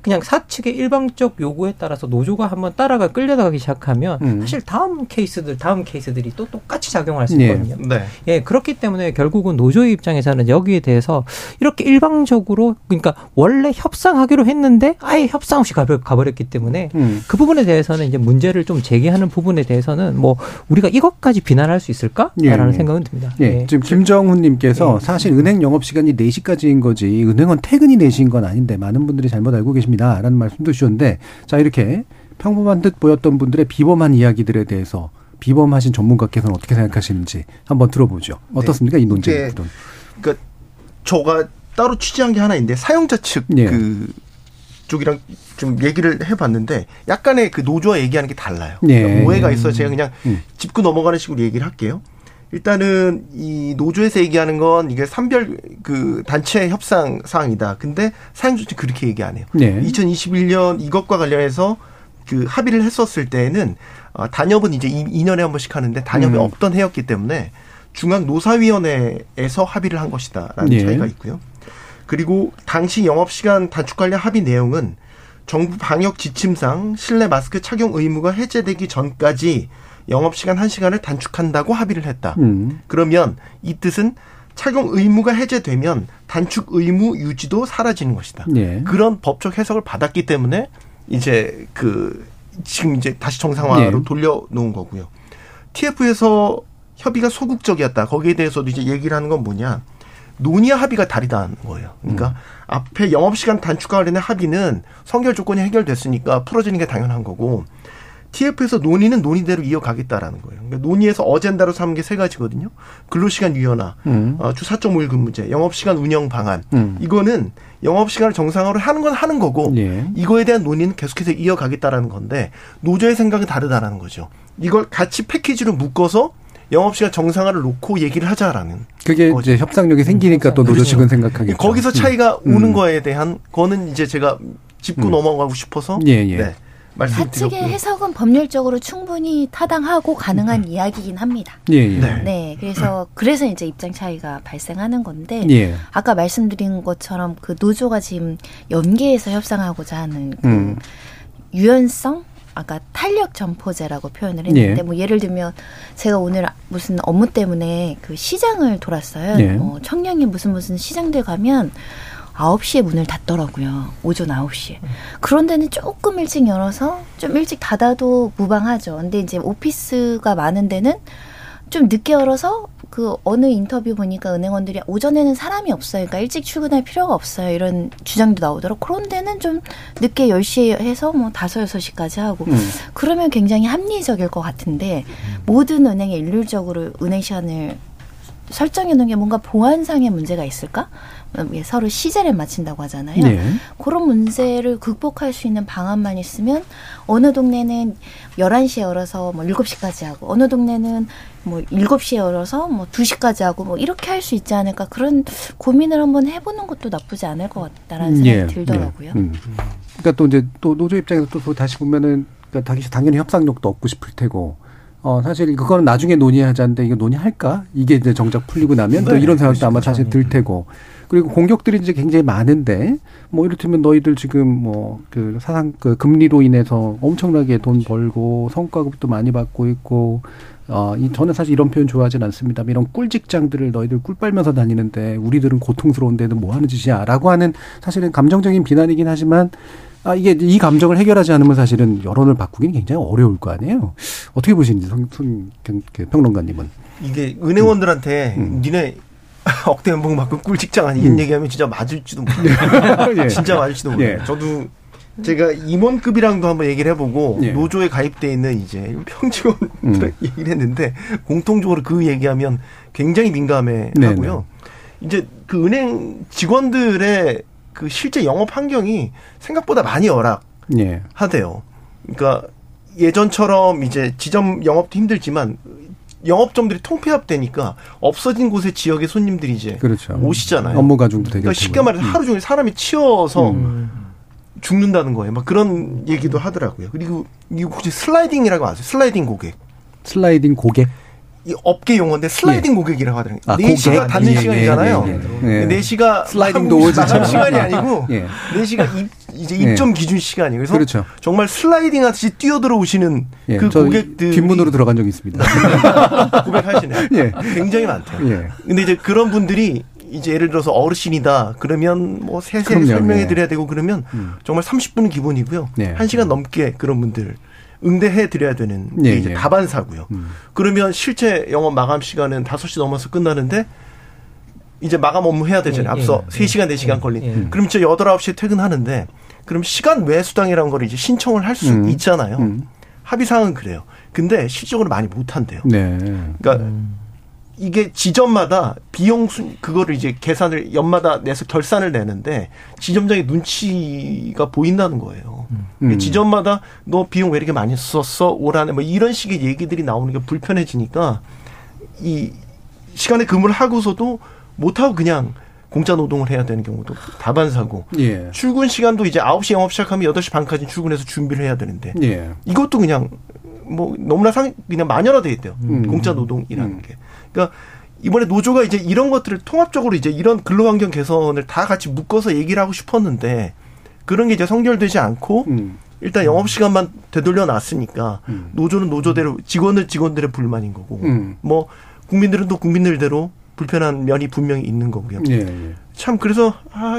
그냥 사측의 일방적 요구에 따라서 노조가 한번 끌려나가기 시작하면 사실 다음 케이스들이 또 똑같이 작용할 수 있거든요. 네. 네. 예, 그렇기 때문에 결국은 노조의 입장에서는 여기에 대해서 이렇게 일방적으로 그러니까 원래 협상하기로 했는데 아예 협상 없이 가버렸기 때문에 그 부분에 대해서는 이제 문제를 좀 제기하는 부분에 대해서는 뭐 우리가 이것까지 비난할 수 있을까라는 생각은 듭니다. 예. 예. 지금 김정훈님께서 사실 은행 영업시간이 4시까지인 거지 은행은 퇴근이 4시인 건 아닌데 많은 분들이 잘못 알고 계십니다. 라는 말씀도 주셨는데 자 이렇게 평범한 듯 보였던 분들의 비범한 이야기들에 대해서 비범하신 전문가께서는 어떻게 생각하시는지 한번 들어보죠. 어떻습니까? 네. 이 논쟁. 그러니까 저가 따로 취재한 게 하나 있는데 사용자 측 그 쪽이랑 좀 얘기를 해봤는데 약간의 그 노조와 얘기하는 게 달라요. 그러니까 오해가 있어서 제가 그냥 짚고 넘어가는 식으로 얘기를 할게요. 일단은 이 노조에서 얘기하는 건 이게 산별 그 단체 협상 사항이다. 근데 사용자는 그렇게 얘기 안 해요. 네. 2021년 이것과 관련해서 그 합의를 했었을 때에는 단협은 이제 2년에 한 번씩 하는데 단협이 없던 해였기 때문에 중앙 노사위원회에서 합의를 한 것이다라는 차이가 있고요. 그리고 당시 영업시간 단축 관련 합의 내용은 정부 방역 지침상 실내 마스크 착용 의무가 해제되기 전까지 영업시간 1시간을 단축한다고 합의를 했다. 그러면 이 뜻은 착용 의무가 해제되면 단축 의무 유지도 사라지는 것이다. 네. 그런 법적 해석을 받았기 때문에 이제 지금 이제 다시 정상화로 돌려놓은 거고요. TF에서 협의가 소극적이었다. 거기에 대해서도 이제 얘기를 하는 건 뭐냐. 논의와 합의가 다르다는 거예요. 그러니까 앞에 영업시간 단축과 관련된 합의는 성결 조건이 해결됐으니까 풀어지는 게 당연한 거고 TF에서 논의는 논의대로 이어가겠다라는 거예요. 그러니까 논의에서 어젠다로 삼은 게 세 가지거든요. 근로시간 유연화, 주 4.5일 근무제, 영업시간 운영 방안. 이거는 영업시간을 정상화로 하는 건 하는 거고 이거에 대한 논의는 계속해서 이어가겠다라는 건데 노조의 생각은 다르다라는 거죠. 이걸 같이 패키지로 묶어서 영업시간 정상화를 놓고 얘기를 하자라는. 그게 거죠. 이제 협상력이 생기니까 또 노조 측은 생각하겠죠. 거기서 차이가 오는 거에 대한 거는 이제 제가 짚고 넘어가고 싶어서. 네. 사측의 해석은 법률적으로 충분히 타당하고 가능한 이야기이긴 합니다. 네, 그래서 이제 입장 차이가 발생하는 건데 아까 말씀드린 것처럼 그 노조가 지금 연계해서 협상하고자 하는 그 유연성, 아까 탄력 점포제라고 표현을 했는데 뭐 예를 들면 제가 오늘 무슨 업무 때문에 그 시장을 돌았어요. 청량리 무슨 시장들 가면 9시에 문을 닫더라고요. 오전 9시에. 그런데는 조금 일찍 열어서 좀 일찍 닫아도 무방하죠. 근데 이제 오피스가 많은 데는 좀 늦게 열어서 그 어느 인터뷰 보니까 은행원들이 오전에는 사람이 없어요. 그러니까 일찍 출근할 필요가 없어요. 이런 주장도 나오더라고요. 그런 데는 좀 늦게 10시에 해서 뭐 5, 6시까지 하고 그러면 굉장히 합리적일 것 같은데 모든 은행이 일률적으로 은행 시간을 설정해 놓은 게 뭔가 보안상의 문제가 있을까? 서로 시제를 맞춘다고 하잖아요. 그런 문제를 극복할 수 있는 방안만 있으면 어느 동네는 11시에 열어서 뭐 7시까지 하고 어느 동네는 뭐 7시에 열어서 뭐 2시까지 하고 뭐 이렇게 할 수 있지 않을까. 그런 고민을 한번 해보는 것도 나쁘지 않을 것 같다라는 생각이 들더라고요. 그러니까 또 이제 또 노조 입장에서 또 다시 보면은 그러니까 당연히 협상력도 얻고 싶을 테고 사실 그거는 나중에 논의하자는데 이거 논의할까? 이게 이제 정작 풀리고 나면 네, 또 이런 생각도 아마 사실 들 테고. 그리고 공격들이 이제 굉장히 많은데, 뭐 이를테면 너희들 지금 뭐 그 사상 그 금리로 인해서 엄청나게 돈 벌고 성과급도 많이 받고 있고, 저는 사실 이런 표현 좋아하진 않습니다. 이런 꿀직장들을 너희들 꿀 빨면서 다니는데 우리들은 고통스러운 데는 뭐 하는 짓이야라고 하는 사실은 감정적인 비난이긴 하지만. 이게 이 감정을 해결하지 않으면 사실은 여론을 바꾸기는 굉장히 어려울 거 아니에요. 어떻게 보시는지 손 평론가님은. 이게 은행원들한테 니네 억대 연봉 받고 꿀직장 아니 이런 얘기하면 진짜 맞을지도 모르겠어요. 예. 진짜 맞을지도 모르겠어요. 예. 저도 제가 임원급이랑도 한번 얘기를 해보고 예. 노조에 가입되어 있는 이제 평직원들 얘기를 했는데 공통적으로 그 얘기하면 굉장히 민감해 하고요. 이제 그 은행 직원들의 그 실제 영업 환경이 생각보다 많이 열악하대요. 예. 그러니까 예전처럼 이제 지점 영업도 힘들지만 영업점들이 통폐합되니까 없어진 곳의 지역의 손님들이 이제 그렇죠. 오시잖아요. 업무 가중도 되게. 그러니까 쉽게 말해서 하루 종일 사람이 치여서 죽는다는 거예요. 막 그런 얘기도 하더라고요. 그리고 이거 혹시 슬라이딩이라고 아세요? 슬라이딩 고객. 슬라이딩 고객? 이 업계 용어인데 슬라이딩 예. 고객이라고 하더라고요. 4시가 닫는 시간이잖아요. 4시가 슬라이딩도 오는 시간이 아니고 4시가 이제 입점 예. 기준 시간이에요. 그래서 그렇죠. 정말 슬라이딩 하듯이 뛰어들어오시는 예. 그 고객들 뒷문으로 들어간 적이 있습니다. 고백하시네요. 예. 굉장히 많대요. 예. 근데 이제 그런 분들이 이제 예를 들어서 어르신이다 그러면 뭐 세세히 설명해 드려야 되고 그러면 정말 30분은 기본이고요. 1시간 넘게 그런 분들 응대해 드려야 되는 게 이제 다반사고요. 그러면 실제 영업 마감 시간은 5시 넘어서 끝나는데 이제 마감 업무 해야 되잖아요. 앞서 3시간, 4시간 걸린. 그럼 진짜 8, 9시에 퇴근하는데 그럼 시간 외 수당이라는 걸 이제 신청을 할 수 있잖아요. 합의사항은 그래요. 근데 실적으로 많이 못 한대요. 네. 그러니까 이게 지점마다 비용 그거를 이제 계산을 연마다 내서 결산을 내는데 지점장의 눈치가 보인다는 거예요. 지점마다 너 비용 왜 이렇게 많이 썼어? 오라네 뭐 이런 식의 얘기들이 나오는 게 불편해지니까 이 시간에 근무를 하고서도 못 하고 그냥 공짜 노동을 해야 되는 경우도 다반사고 예. 출근 시간도 이제 9시 영업 시작하면 8시 반까지 출근해서 준비를 해야 되는데 예. 이것도 그냥 뭐 너무나 그냥 만연화돼 있대요. 공짜 노동이라는 게. 그러니까 이번에 노조가 이제 이런 것들을 통합적으로 이제 이런 근로환경 개선을 다 같이 묶어서 얘기를 하고 싶었는데 그런 게 이제 성결되지 않고 일단 영업시간만 되돌려 놨으니까 노조는 노조대로 직원은 직원들의 불만인 거고 뭐 국민들은 또 국민들대로 불편한 면이 분명히 있는 거고요. 예, 예. 참 그래서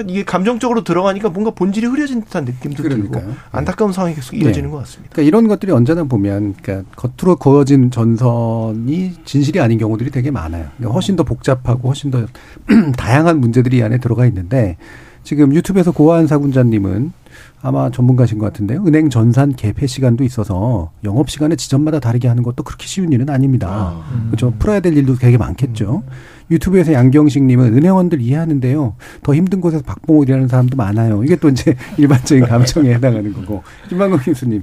이게 감정적으로 들어가니까 뭔가 본질이 흐려진 듯한 느낌도 그러니까요. 들고 안타까운 상황이 계속 이어지는 것 같습니다. 그러니까 이런 것들이 언제나 보면 그러니까 겉으로 그어진 전선이 진실이 아닌 경우들이 되게 많아요. 그러니까 훨씬 더 복잡하고 훨씬 더 다양한 문제들이 이 안에 들어가 있는데 지금 유튜브에서 고아한 사군자님은 아마 전문가신 것 같은데요. 은행 전산 개폐 시간도 있어서 영업 시간에 지점마다 다르게 하는 것도 그렇게 쉬운 일은 아닙니다. 그렇죠. 풀어야 될 일도 되게 많겠죠. 유튜브에서 양경식님은 은행원들 이해하는데요. 더 힘든 곳에서 박봉호 일하는 사람도 많아요. 이게 또 이제 일반적인 감정에 해당하는 거고. 김만권 교수님.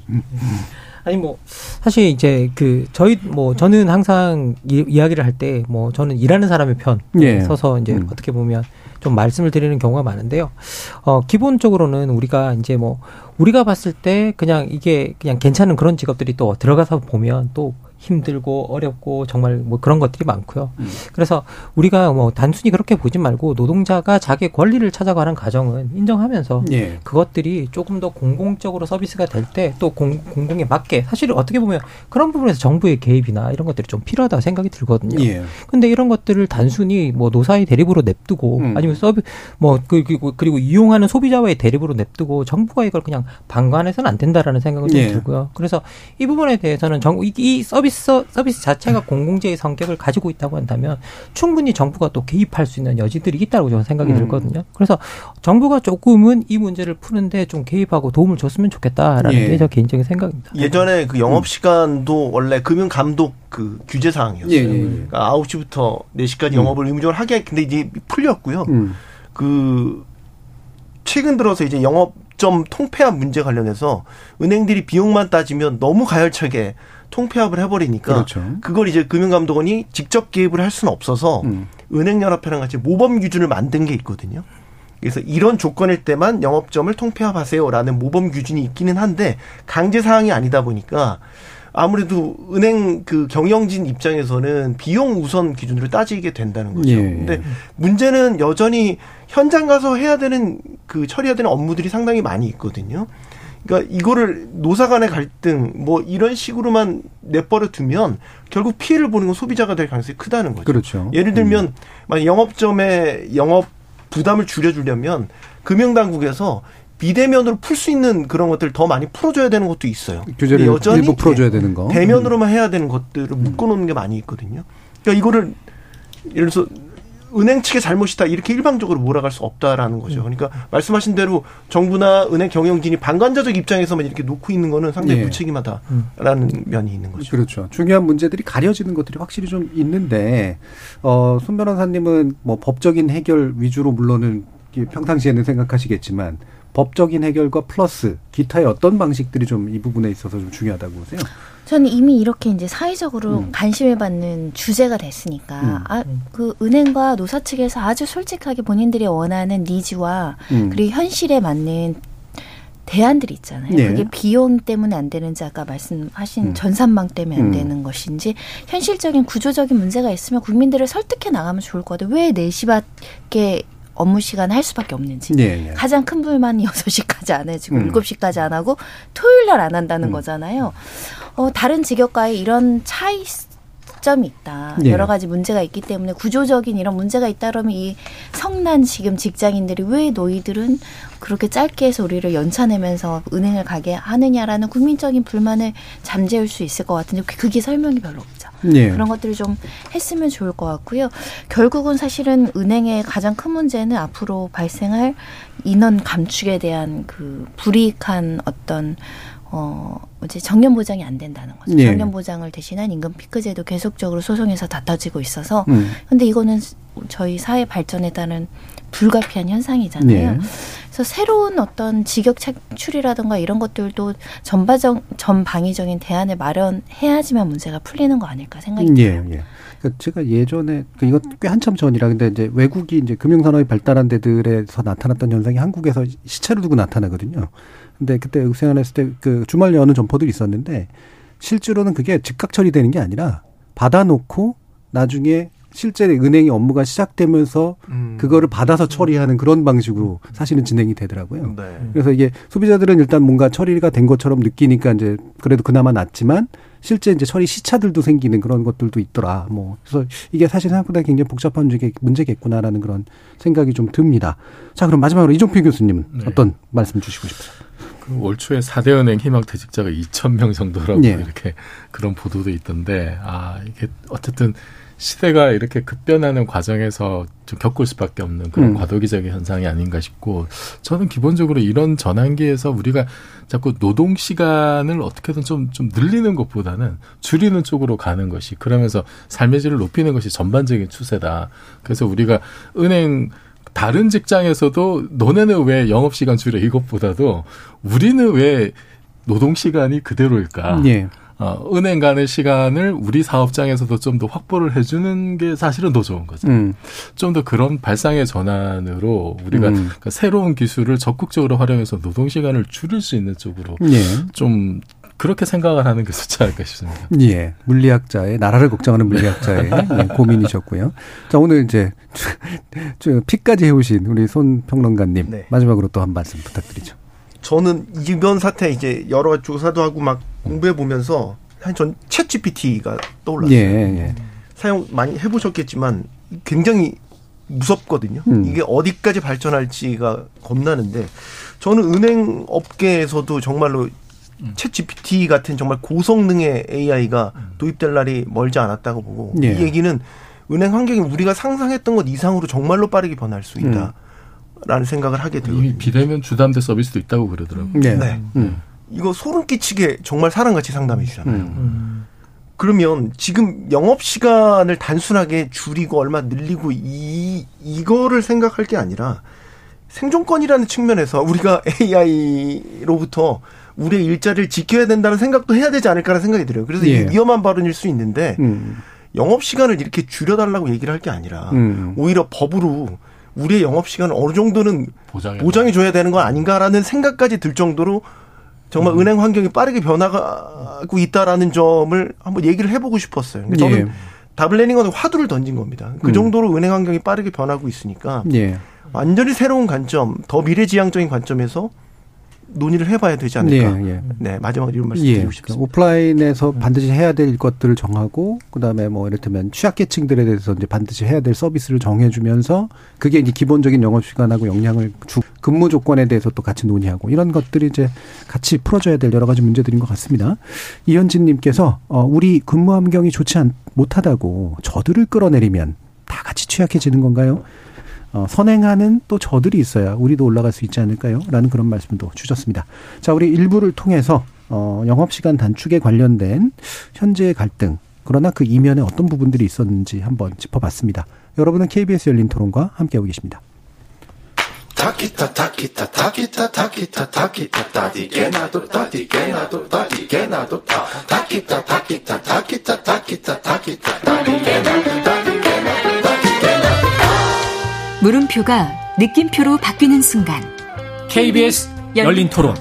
아니 뭐 사실 이제 그 저는 항상 이야기를 할 때 뭐 저는 일하는 사람의 편 서서 이제 어떻게 보면. 좀 말씀을 드리는 경우가 많은데요. 기본적으로는 우리가 이제 뭐 우리가 봤을 때 그냥 이게 그냥 괜찮은 그런 직업들이 또 들어가서 보면 또 힘들고 어렵고 정말 뭐 그런 것들이 많고요. 그래서 우리가 뭐 단순히 그렇게 보지 말고 노동자가 자기의 권리를 찾아가는 과정은 인정하면서 그것들이 조금 더 공공적으로 서비스가 될 때 또 공공에 맞게 사실 어떻게 보면 그런 부분에서 정부의 개입이나 이런 것들이 좀 필요하다고 생각이 들거든요. 그런데 이런 것들을 단순히 뭐 노사의 대립으로 냅두고 아니면 그리고 이용하는 소비자와의 대립으로 냅두고 정부가 이걸 그냥 방관해서는 안 된다라는 생각은 좀 들고요. 그래서 이 부분에 대해서는 이 서비스 자체가 공공재의 성격을 가지고 있다고 한다면 충분히 정부가 또 개입할 수 있는 여지들이 있다고 저는 생각이 들거든요. 그래서 정부가 조금은 이 문제를 푸는데 좀 개입하고 도움을 줬으면 좋겠다라는 게 저 개인적인 생각입니다. 예전에 그 영업시간도 원래 금융감독 그 규제 사항이었어요. 그러니까 9시부터 4시까지 영업을 의무적으로 하게 했는데 이제 풀렸고요. 그 최근 들어서 이제 영업점 통폐합 문제 관련해서 은행들이 비용만 따지면 너무 가열차게 통폐합을 해버리니까 그렇죠. 그걸 이제 금융감독원이 직접 개입을 할 수는 없어서 은행연합회랑 같이 모범 기준을 만든 게 있거든요. 그래서 이런 조건일 때만 영업점을 통폐합하세요라는 모범 기준이 있기는 한데 강제 사항이 아니다 보니까 아무래도 은행 그 경영진 입장에서는 비용 우선 기준으로 따지게 된다는 거죠. 근데 문제는 여전히 현장 가서 해야 되는 그 처리해야 되는 업무들이 상당히 많이 있거든요. 그러니까 이거를 노사 간의 갈등 뭐 이런 식으로만 내버려 두면 결국 피해를 보는 건 소비자가 될 가능성이 크다는 거죠. 그렇죠. 예를 들면 만약 영업점의 영업 부담을 줄여주려면 금융당국에서 비대면으로 풀 수 있는 그런 것들을 더 많이 풀어줘야 되는 것도 있어요. 규제를 여전히 일부 풀어줘야 되는 거. 대면으로만 해야 되는 것들을 묶어놓는 게 많이 있거든요. 그러니까 이거를 예를 들어서 은행 측의 잘못이다 이렇게 일방적으로 몰아갈 수 없다라는 거죠. 그러니까 말씀하신 대로 정부나 은행 경영진이 방관자적 입장에서만 이렇게 놓고 있는 거는 상당히 무책임하다라는 면이 있는 거죠. 그렇죠. 중요한 문제들이 가려지는 것들이 확실히 좀 있는데 손 변호사님은 뭐 법적인 해결 위주로 물론은 평상시에는 생각하시겠지만 법적인 해결과 플러스 기타의 어떤 방식들이 좀 이 부분에 있어서 좀 중요하다고 보세요? 저는 이미 이렇게 이제 사회적으로 관심을 받는 주제가 됐으니까 그 은행과 노사 측에서 아주 솔직하게 본인들이 원하는 니즈와 그리고 현실에 맞는 대안들이 있잖아요. 네. 그게 비용 때문에 안 되는지 아까 말씀하신 전산망 때문에 안 되는 것인지 현실적인 구조적인 문제가 있으면 국민들을 설득해 나가면 좋을 것 같아요. 왜 4시밖에 업무 시간 할 수밖에 없는지. 예, 예. 가장 큰 불만이 6시까지 안 해지고 7시까지 안 하고 토요일 날 안 한다는 거잖아요. 다른 직역과의 이런 차이점이 있다. 예. 여러 가지 문제가 있기 때문에 구조적인 이런 문제가 있다 그러면 이 성난 지금 직장인들이 왜 너희들은 그렇게 짧게 해서 우리를 연차내면서 은행을 가게 하느냐라는 국민적인 불만을 잠재울 수 있을 것 같은데 그게 설명이 별로 없죠. 네. 그런 것들을 좀 했으면 좋을 것 같고요. 결국은 사실은 은행의 가장 큰 문제는 앞으로 발생할 인원 감축에 대한 그 불이익한 어떤 이제 정년 보장이 안 된다는 거죠. 네. 정년 보장을 대신한 임금 피크제도 계속적으로 소송에서 다퉈지고 있어서 근데 이거는 저희 사회 발전에 따른 불가피한 현상이잖아요. 네. 그래서 새로운 어떤 직역 창출이라든가 이런 것들도 전방위적인 대안을 마련해야지만 문제가 풀리는 거 아닐까 생각이 들어요. 예, 예. 그러니까 제가 예전에 이건 꽤 한참 전이라 근데 이제 외국이 이제 금융산업이 발달한 데들에서 나타났던 현상이 한국에서 시차를 두고 나타나거든요. 근데 그때 생활했을 때 그 주말 여는 점포들이 있었는데 실제로는 그게 즉각 처리되는 게 아니라 받아놓고 나중에 실제 은행의 업무가 시작되면서 그거를 받아서 처리하는 그런 방식으로 사실은 진행이 되더라고요. 네. 그래서 이게 소비자들은 일단 뭔가 처리가 된 것처럼 느끼니까 이제 그래도 그나마 낫지만 실제 이제 처리 시차들도 생기는 그런 것들도 있더라. 뭐 그래서 이게 사실 생각보다 굉장히 복잡한 문제겠구나라는 그런 생각이 좀 듭니다. 자, 그럼 마지막으로 이종필 교수님은 어떤 말씀 주시고 싶으세요? 올 초에 4대 은행 희망 퇴직자가 2,000명 정도라고 이렇게 그런 보도도 있던데 이게 어쨌든 시대가 이렇게 급변하는 과정에서 좀 겪을 수밖에 없는 그런 과도기적인 현상이 아닌가 싶고 저는 기본적으로 이런 전환기에서 우리가 자꾸 노동 시간을 어떻게든 좀 늘리는 것보다는 줄이는 쪽으로 가는 것이 그러면서 삶의 질을 높이는 것이 전반적인 추세다. 그래서 우리가 은행 다른 직장에서도 너네는 왜 영업시간 줄여 이것보다도 우리는 왜 노동시간이 그대로일까. 네. 은행 가는 시간을 우리 사업장에서도 좀 더 확보를 해주는 게 사실은 더 좋은 거죠. 좀 더 그런 발상의 전환으로 우리가 그러니까 새로운 기술을 적극적으로 활용해서 노동시간을 줄일 수 있는 쪽으로 좀 그렇게 생각을 하는 게 좋지 않을까 싶습니다. 예. 물리학자의, 나라를 걱정하는 물리학자의 고민이셨고요. 자, 오늘 이제 피까지 해오신 우리 손 평론가님. 네. 마지막으로 또 한 말씀 부탁드리죠. 저는 이번 사태 이제 여러 가지 조사도 하고 막 공부해 보면서 전 챗GPT가 떠올랐어요. 예. 사용 많이 해보셨겠지만 굉장히 무섭거든요. 이게 어디까지 발전할지가 겁나는데 저는 은행 업계에서도 정말로 챗GPT 같은 정말 고성능의 AI가 도입될 날이 멀지 않았다고 보고 이 얘기는 은행 환경이 우리가 상상했던 것 이상으로 정말로 빠르게 변할 수 있다. 라는 생각을 하게 되거든요. 이미 비대면 주담대 서비스도 있다고 그러더라고요. 네. 이거 소름 끼치게 정말 사람같이 상담해 주잖아요. 그러면 지금 영업시간을 단순하게 줄이고 얼마 늘리고 이거를 생각할 게 아니라 생존권이라는 측면에서 우리가 AI로부터 우리의 일자리를 지켜야 된다는 생각도 해야 되지 않을까라는 생각이 들어요. 그래서 이게 위험한 발언일 수 있는데 영업시간을 이렇게 줄여달라고 얘기를 할 게 아니라 오히려 법으로 우리의 영업시간을 어느 정도는 보장해줘야 되는 거 아닌가라는 생각까지 들 정도로 정말 은행 환경이 빠르게 변화하고 있다라는 점을 한번 얘기를 해보고 싶었어요. 그러니까 저는 답을 내는 건 화두를 던진 겁니다. 그 정도로 은행 환경이 빠르게 변하고 있으니까 완전히 새로운 관점, 더 미래지향적인 관점에서 논의를 해봐야 되지 않을까. 네, 마지막으로 이런 말씀 드리고 싶습니다. 오프라인에서 반드시 해야 될 것들을 정하고, 그다음에 뭐 이를테면 취약계층들에 대해서 이제 반드시 해야 될 서비스를 정해주면서 그게 이제 기본적인 영업시간하고 영향을 주 근무 조건에 대해서 또 같이 논의하고 이런 것들이 이제 같이 풀어줘야 될 여러 가지 문제들인 것 같습니다. 이현진님께서 우리 근무 환경이 좋지 못하다고 저들을 끌어내리면 다 같이 취약해지는 건가요? 선행하는 또 저들이 있어야 우리도 올라갈 수 있지 않을까요? 라는 그런 말씀도 주셨습니다. 자, 우리 일부를 통해서 영업시간 단축에 관련된 현재의 갈등, 그러나 그 이면에 어떤 부분들이 있었는지 한번 짚어봤습니다. 여러분은 KBS 열린 토론과 함께하고 계십니다. 물음표가 느낌표로 바뀌는 순간 KBS 열린토론.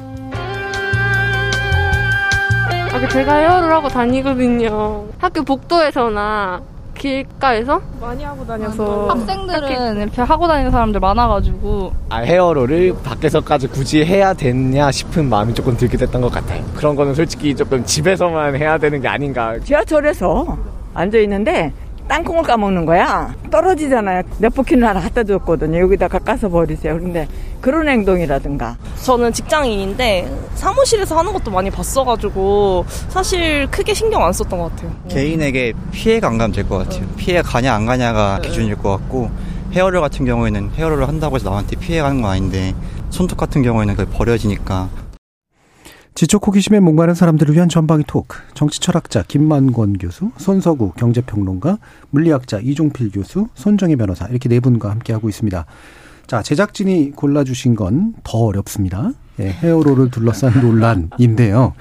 제가 헤어를 하고 다니거든요. 학교 복도에서나 길가에서 많이 하고 다녀서 학생들은 이렇게 하고 다니는 사람들 많아가지고 헤어롤을 밖에서까지 굳이 해야 되냐 싶은 마음이 조금 들게 됐던 것 같아요. 그런 거는 솔직히 조금 집에서만 해야 되는 게 아닌가. 지하철에서 앉아있는데 땅콩을 까먹는 거야. 떨어지잖아요. 넷포키를 하나 갖다 줬거든요. 여기다가 깎아서 버리세요. 그런데 그런 행동이라든가. 저는 직장인인데 사무실에서 하는 것도 많이 봤어가지고 사실 크게 신경 안 썼던 것 같아요. 개인에게 피해가 안 가면 될 것 같아요. 피해가 가냐 안 가냐가 기준일 것 같고, 헤어롤 같은 경우에는 헤어롤을 한다고 해서 나한테 피해가 가는 건 아닌데 손톱 같은 경우에는 그게 버려지니까. 지적 호기심에 목마른 사람들을 위한 전방위 토크. 정치철학자 김만권 교수, 손석우 경제평론가, 물리학자 이종필 교수, 손정희 변호사, 이렇게 네 분과 함께하고 있습니다. 자, 제작진이 골라주신 건 더 어렵습니다. 헤어롤을 둘러싼 논란인데요.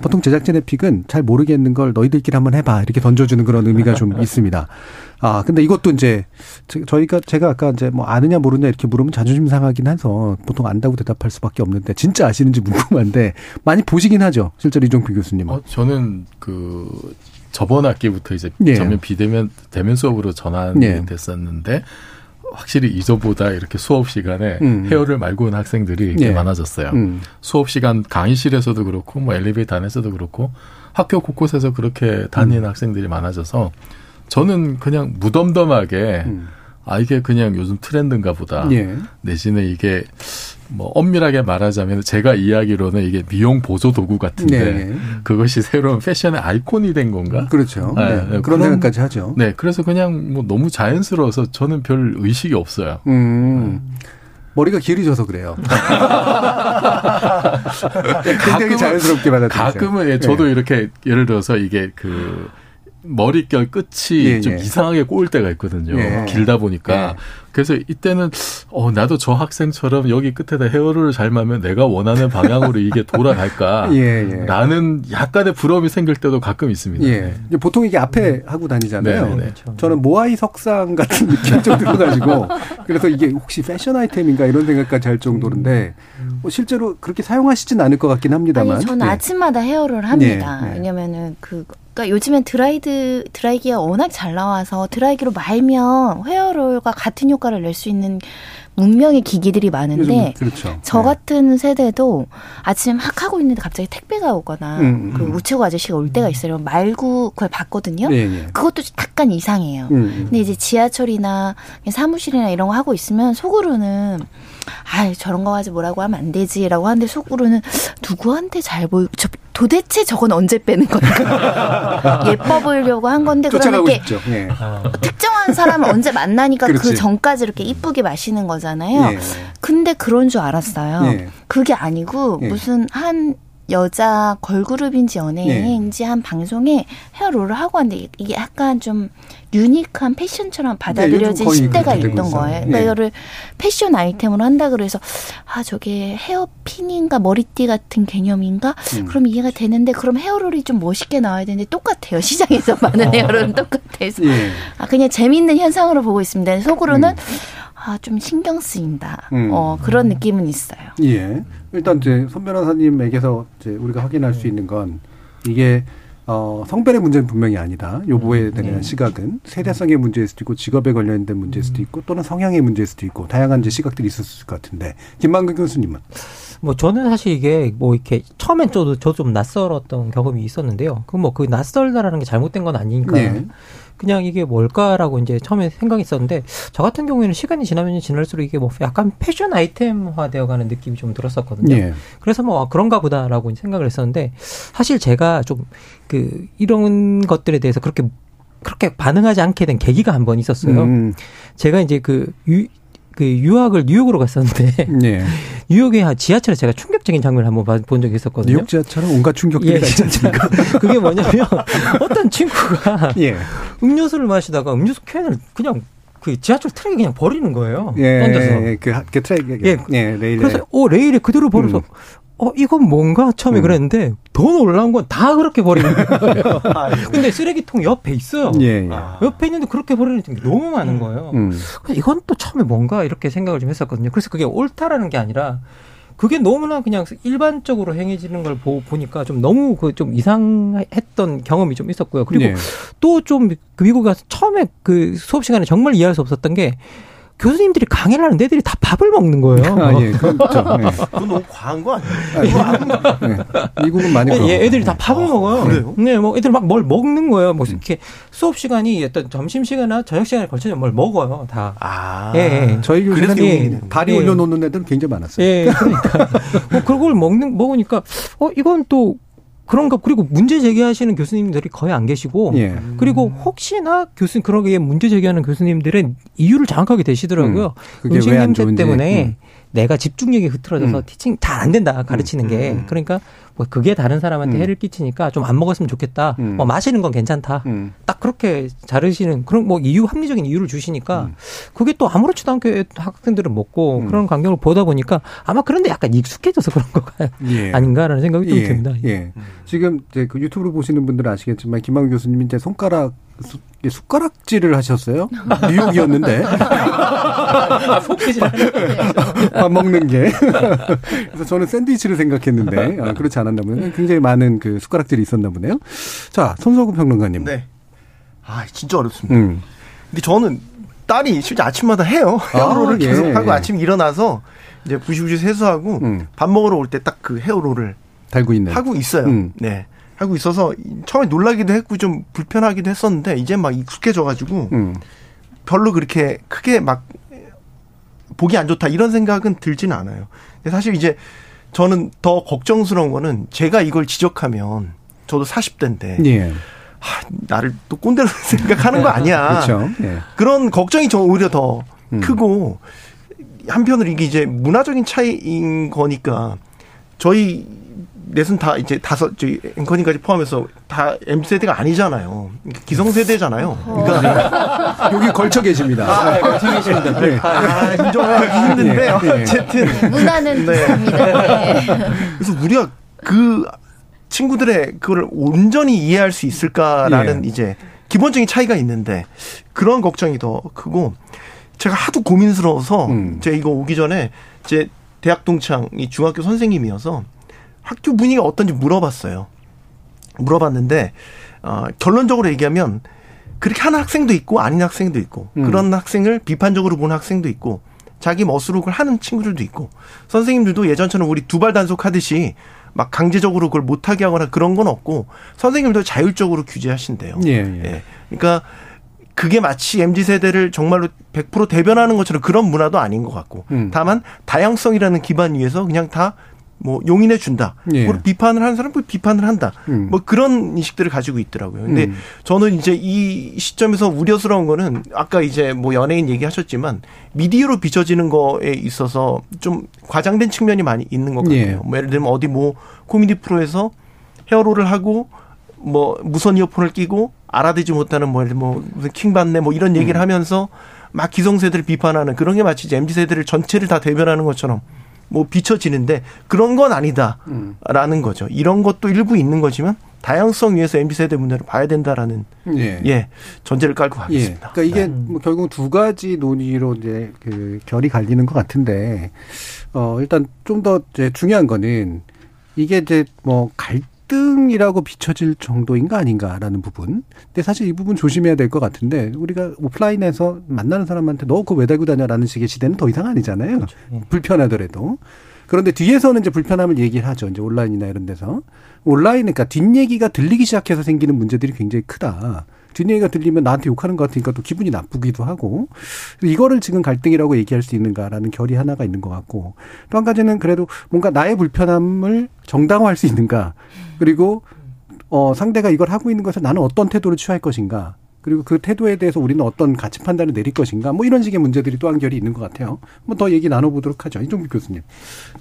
보통 제작진의 픽은 잘 모르겠는 걸 너희들끼리 한번 해봐 이렇게 던져주는 그런 의미가 좀 있습니다. 아, 근데 이것도 이제 제가 아까 이제 뭐 아느냐 모르냐 이렇게 물으면 자존심 상하긴 해서 보통 안다고 대답할 수밖에 없는데 진짜 아시는지 궁금한데 많이 보시긴 하죠, 실제로 이종필 교수님은. 저는 저번 학기부터 이제 전면 비대면 수업으로 전환이 됐었는데. 확실히 이전보다 이렇게 수업 시간에 헤어를 말고 온 학생들이 많아졌어요. 수업 시간 강의실에서도 그렇고 뭐 엘리베이터 안에서도 그렇고 학교 곳곳에서 그렇게 다니는 학생들이 많아져서 저는 그냥 무덤덤하게 이게 그냥 요즘 트렌드인가 보다. 내지는 이게 뭐 엄밀하게 말하자면 제가 이야기로는 이게 미용 보조 도구 같은데 그것이 새로운 패션의 아이콘이 된 건가? 그렇죠. 그런 생각까지 하죠. 네, 그래서 그냥 뭐 너무 자연스러워서 저는 별 의식이 없어요. 머리가 길어져서 그래요. 굉장히 자연스럽게 받아들여요. 가끔은 저도 이렇게 예를 들어서 이게 머릿결 끝이 좀 이상하게 꼬일 때가 있거든요. 길다 보니까. 그래서 이때는 나도 저 학생처럼 여기 끝에다 헤어롤을 잘 말면 내가 원하는 방향으로 이게 돌아갈까 라는 약간의 부러움이 생길 때도 가끔 있습니다. 보통 이게 앞에 하고 다니잖아요. 그렇죠. 저는 모아이 석상 같은 느낌이 좀 들어가지고 그래서 이게 혹시 패션 아이템인가 이런 생각까지 할 정도인데 실제로 그렇게 사용하시진 않을 것 같긴 합니다만. 아니, 저는 아침마다 헤어롤을 합니다. 왜냐면은 그러니까 요즘엔 드라이기가 워낙 잘 나와서 드라이기로 말면 헤어롤과 같은 효과를 낼 수 있는 문명의 기기들이 많은데 저 같은 세대도 아침 학 하고 있는데 갑자기 택배가 오거나 그 우체국 아저씨가 올 때가 있어요. 말고 그걸 봤거든요. 그것도 약간 이상해요. 근데 이제 지하철이나 사무실이나 이런 거 하고 있으면 속으로는 저런 거 하지 뭐라고 하면 안 되지라고 하는데 속으로는 누구한테 잘 보이고 도대체 저건 언제 빼는 건가. 예뻐 보이려고 한 건데 그러면 이렇게 특정한 사람 언제 만나니까 그 전까지 이렇게 이쁘게 마시는 거잖아요. 근데 그런 줄 알았어요. 그게 아니고 무슨 한 여자 걸그룹인지 연예인인지 한 방송에 헤어롤을 하고 왔는데 이게 약간 좀 유니크한 패션처럼 받아들여진 시대가 있던 거예요. 그러니까 이거를 패션 아이템으로 한다 그래서 저게 헤어핀인가 머리띠 같은 개념인가? 그럼 이해가 되는데 그럼 헤어롤이 좀 멋있게 나와야 되는데 똑같아요. 시장에서 많은 헤어롤은 똑같아서 그냥 재미있는 현상으로 보고 있습니다. 속으로는 아, 좀 신경 쓰인다. 그런 느낌은 있어요. 예. 일단 이제 손 변호사님에게서 이제 우리가 확인할 수 있는 건 이게 성별의 문제는 분명히 아니다. 요부에 대한 시각은 세대성의 문제일 수도 있고 직업에 관련된 문제일 수도 있고 또는 성향의 문제일 수도 있고 다양한 이제 시각들이 있었을 것 같은데 김만근 교수님은? 뭐 저는 사실 이게 뭐 이렇게 처음엔 저도 좀 낯설었던 경험이 있었는데요. 그 낯설다라는 게 잘못된 건 아니니까. 네. 그냥 이게 뭘까라고 이제 처음에 생각했었는데 저 같은 경우에는 시간이 지나면 지날수록 이게 뭐 약간 패션 아이템화 되어가는 느낌이 좀 들었었거든요. 예. 그래서 뭐 그런가 보다라고 생각을 했었는데 사실 제가 좀 이런 것들에 대해서 그렇게 반응하지 않게 된 계기가 한 번 있었어요. 제가 이제 유학을 뉴욕으로 갔었는데 예. 뉴욕의 지하철에 제가 충격적인 장면을 한번 본 적이 있었거든요. 뉴욕 지하철은 온갖 충격들이 다 있지 않습니까? 그게 뭐냐면 어떤 친구가 예. 음료수를 마시다가 음료수 캔을 그냥 지하철 트랙에 그냥 버리는 거예요. 예, 던져서. 예, 그 트랙에. 예, 레일에. 그래서 레일에 그대로 버려서 이건 뭔가 처음에 그랬는데 더 놀라운 건 다 그렇게 버리는 거예요. 근데 쓰레기통 옆에 있어요. 예, 예. 옆에 있는데 그렇게 버리는 게 너무 많은 거예요. 이건 또 처음에 뭔가 이렇게 생각을 좀 했었거든요. 그래서 그게 옳다라는 게 아니라 그게 너무나 그냥 일반적으로 행해지는 걸 보니까 좀 너무 좀 이상했던 경험이 좀 있었고요. 그리고 예. 또 좀 미국 가서 처음에 수업 시간에 정말 이해할 수 없었던 게 교수님들이 강의를 하는데 애들이 다 밥을 먹는 거예요. 아, 예. 그건 너무 과한 거 아니에요? 네. 미국은 많이 그런 거예요. 애들이 다 밥을 먹어요. 그래요? 네, 뭐 애들 막 뭘 먹는 거예요. 뭐 이렇게 수업 시간이 어떤 점심 시간이나 저녁 시간에 걸쳐서 뭘 먹어요. 다. 아, 예, 예. 저희 교수는 다리 올려놓는 애들은 굉장히 많았어요. 예, 그러니까 그걸 먹으니까 이건 또. 그런가 그리고 문제 제기하시는 교수님들이 거의 안 계시고 예. 그리고 혹시나 교수님 그런 게 문제 제기하는 교수님들의 이유를 정확하게 되시더라고요. 음식 냄새 때문에 내가 집중력이 흐트러져서 티칭 잘 안 된다 가르치는 게 그러니까 뭐 그게 다른 사람한테 해를 끼치니까 좀 안 먹었으면 좋겠다. 뭐 마시는 건 괜찮다. 딱 그렇게 자르시는 그런 뭐 이유 합리적인 이유를 주시니까 그게 또 아무렇지도 않게 학생들은 먹고 그런 광경을 보다 보니까 아마 그런데 약간 익숙해져서 그런 거가 예. 아닌가라는 생각이 좀 듭니다. 예. 지금 이제 그 유튜브로 보시는 분들은 아시겠지만 김만권 교수님이 이제 숟가락질을 하셨어요. 뉴욕이었는데. 밥 먹는 게. 그래서 저는 샌드위치를 생각했는데 그렇지 않았나 보네요. 굉장히 많은 숟가락질이 있었나 보네요. 자, 손석우 평론가님. 네. 아, 진짜 어렵습니다. 근데 저는 딸이 실제 아침마다 해요. 헤어롤을 계속하고 아침에 일어나서 이제 부시부시 세수하고 밥 먹으러 올 때 딱 헤어롤을 달고 있네요. 하고 있어요. 네. 하고 있어서 처음에 놀라기도 했고 좀 불편하기도 했었는데 이제 막 익숙해져가지고 별로 그렇게 크게 막 보기 안 좋다 이런 생각은 들지는 않아요. 근데 사실 이제 저는 더 걱정스러운 거는 제가 이걸 지적하면 저도 40대인데 예. 나를 또 꼰대로 생각하는 거 아니야. 그쵸. 예. 그런 걱정이 오히려 더 크고 한편으로 이게 이제 문화적인 차이인 거니까 저희 넷은 다 이제 저희 앵커님까지 포함해서 다 M세대가 아니잖아요. 기성세대잖아요. 그러니까 여기 걸쳐 계십니다. 걸쳐 계십니다. 네. 인정하기 힘든데 어쨌든 문화는 있습니다. 네. 그래서 우리가 친구들의 그걸 온전히 이해할 수 있을까라는 이제 기본적인 차이가 있는데 그런 걱정이 더 크고 제가 하도 고민스러워서 제가 이거 오기 전에 제 대학 동창이 중학교 선생님이어서 학교 분위기가 어떤지 물어봤어요. 물어봤는데 결론적으로 얘기하면 그렇게 하는 학생도 있고 아닌 학생도 있고 그런 학생을 비판적으로 보는 학생도 있고 자기 멋으로 그걸 하는 친구들도 있고 선생님들도 예전처럼 우리 두발 단속하듯이 막 강제적으로 그걸 못하게 하거나 그런 건 없고 선생님들도 자율적으로 규제하신대요. 예, 예. 예. 그러니까 그게 마치 MZ세대를 정말로 100% 대변하는 것처럼 그런 문화도 아닌 것 같고 다만 다양성이라는 기반 위에서 그냥 다 뭐 용인해 준다. 예. 비판을 하는 사람은 비판을 한다. 뭐 그런 인식들을 가지고 있더라고요. 근데 저는 이제 이 시점에서 우려스러운 거는 아까 이제 뭐 연예인 얘기하셨지만 미디어로 비춰지는 거에 있어서 좀 과장된 측면이 많이 있는 것 같아요. 예. 뭐 예를 들면 어디 뭐 코미디 프로에서 헤어롤을 하고 뭐 무선 이어폰을 끼고 알아듣지 못하는 뭐 무슨 킹받네 뭐 이런 얘기를 하면서 막 기성세대를 비판하는 그런 게 마치 MZ세대를 전체를 다 대변하는 것처럼 비춰지는데 그런 건 아니다라는 거죠. 이런 것도 일부 있는 거지만 다양성 위에서 MZ세대 문제를 봐야 된다라는 전제를 깔고 가겠습니다. 그러니까 이게 뭐 결국 두 가지 논의로 이제 그 결이 갈리는 것 같은데 일단 좀 더 이제 중요한 거는 이게 이제 뭐 갈등이라고 비춰질 정도인가 아닌가라는 부분. 근데 사실 이 부분 조심해야 될 것 같은데 우리가 오프라인에서 만나는 사람한테 너 그거 왜 달고 다녀라는 식의 시대는 더 이상 아니잖아요. 그렇죠. 불편하더라도. 그런데 뒤에서는 이제 불편함을 얘기를 하죠. 이제 온라인이나 이런 데서. 온라인, 그러니까 뒷얘기가 들리기 시작해서 생기는 문제들이 굉장히 크다. 뒷얘기가 들리면 나한테 욕하는 것 같으니까 또 기분이 나쁘기도 하고. 이거를 지금 갈등이라고 얘기할 수 있는가라는 결이 하나가 있는 것 같고. 또 한 가지는 그래도 뭔가 나의 불편함을 정당화할 수 있는가. 그리고, 상대가 이걸 하고 있는 것을 나는 어떤 태도를 취할 것인가. 그리고 그 태도에 대해서 우리는 어떤 가치 판단을 내릴 것인가. 뭐 이런 식의 문제들이 또 한결이 있는 것 같아요. 뭐 더 얘기 나눠보도록 하죠. 이종필 교수님.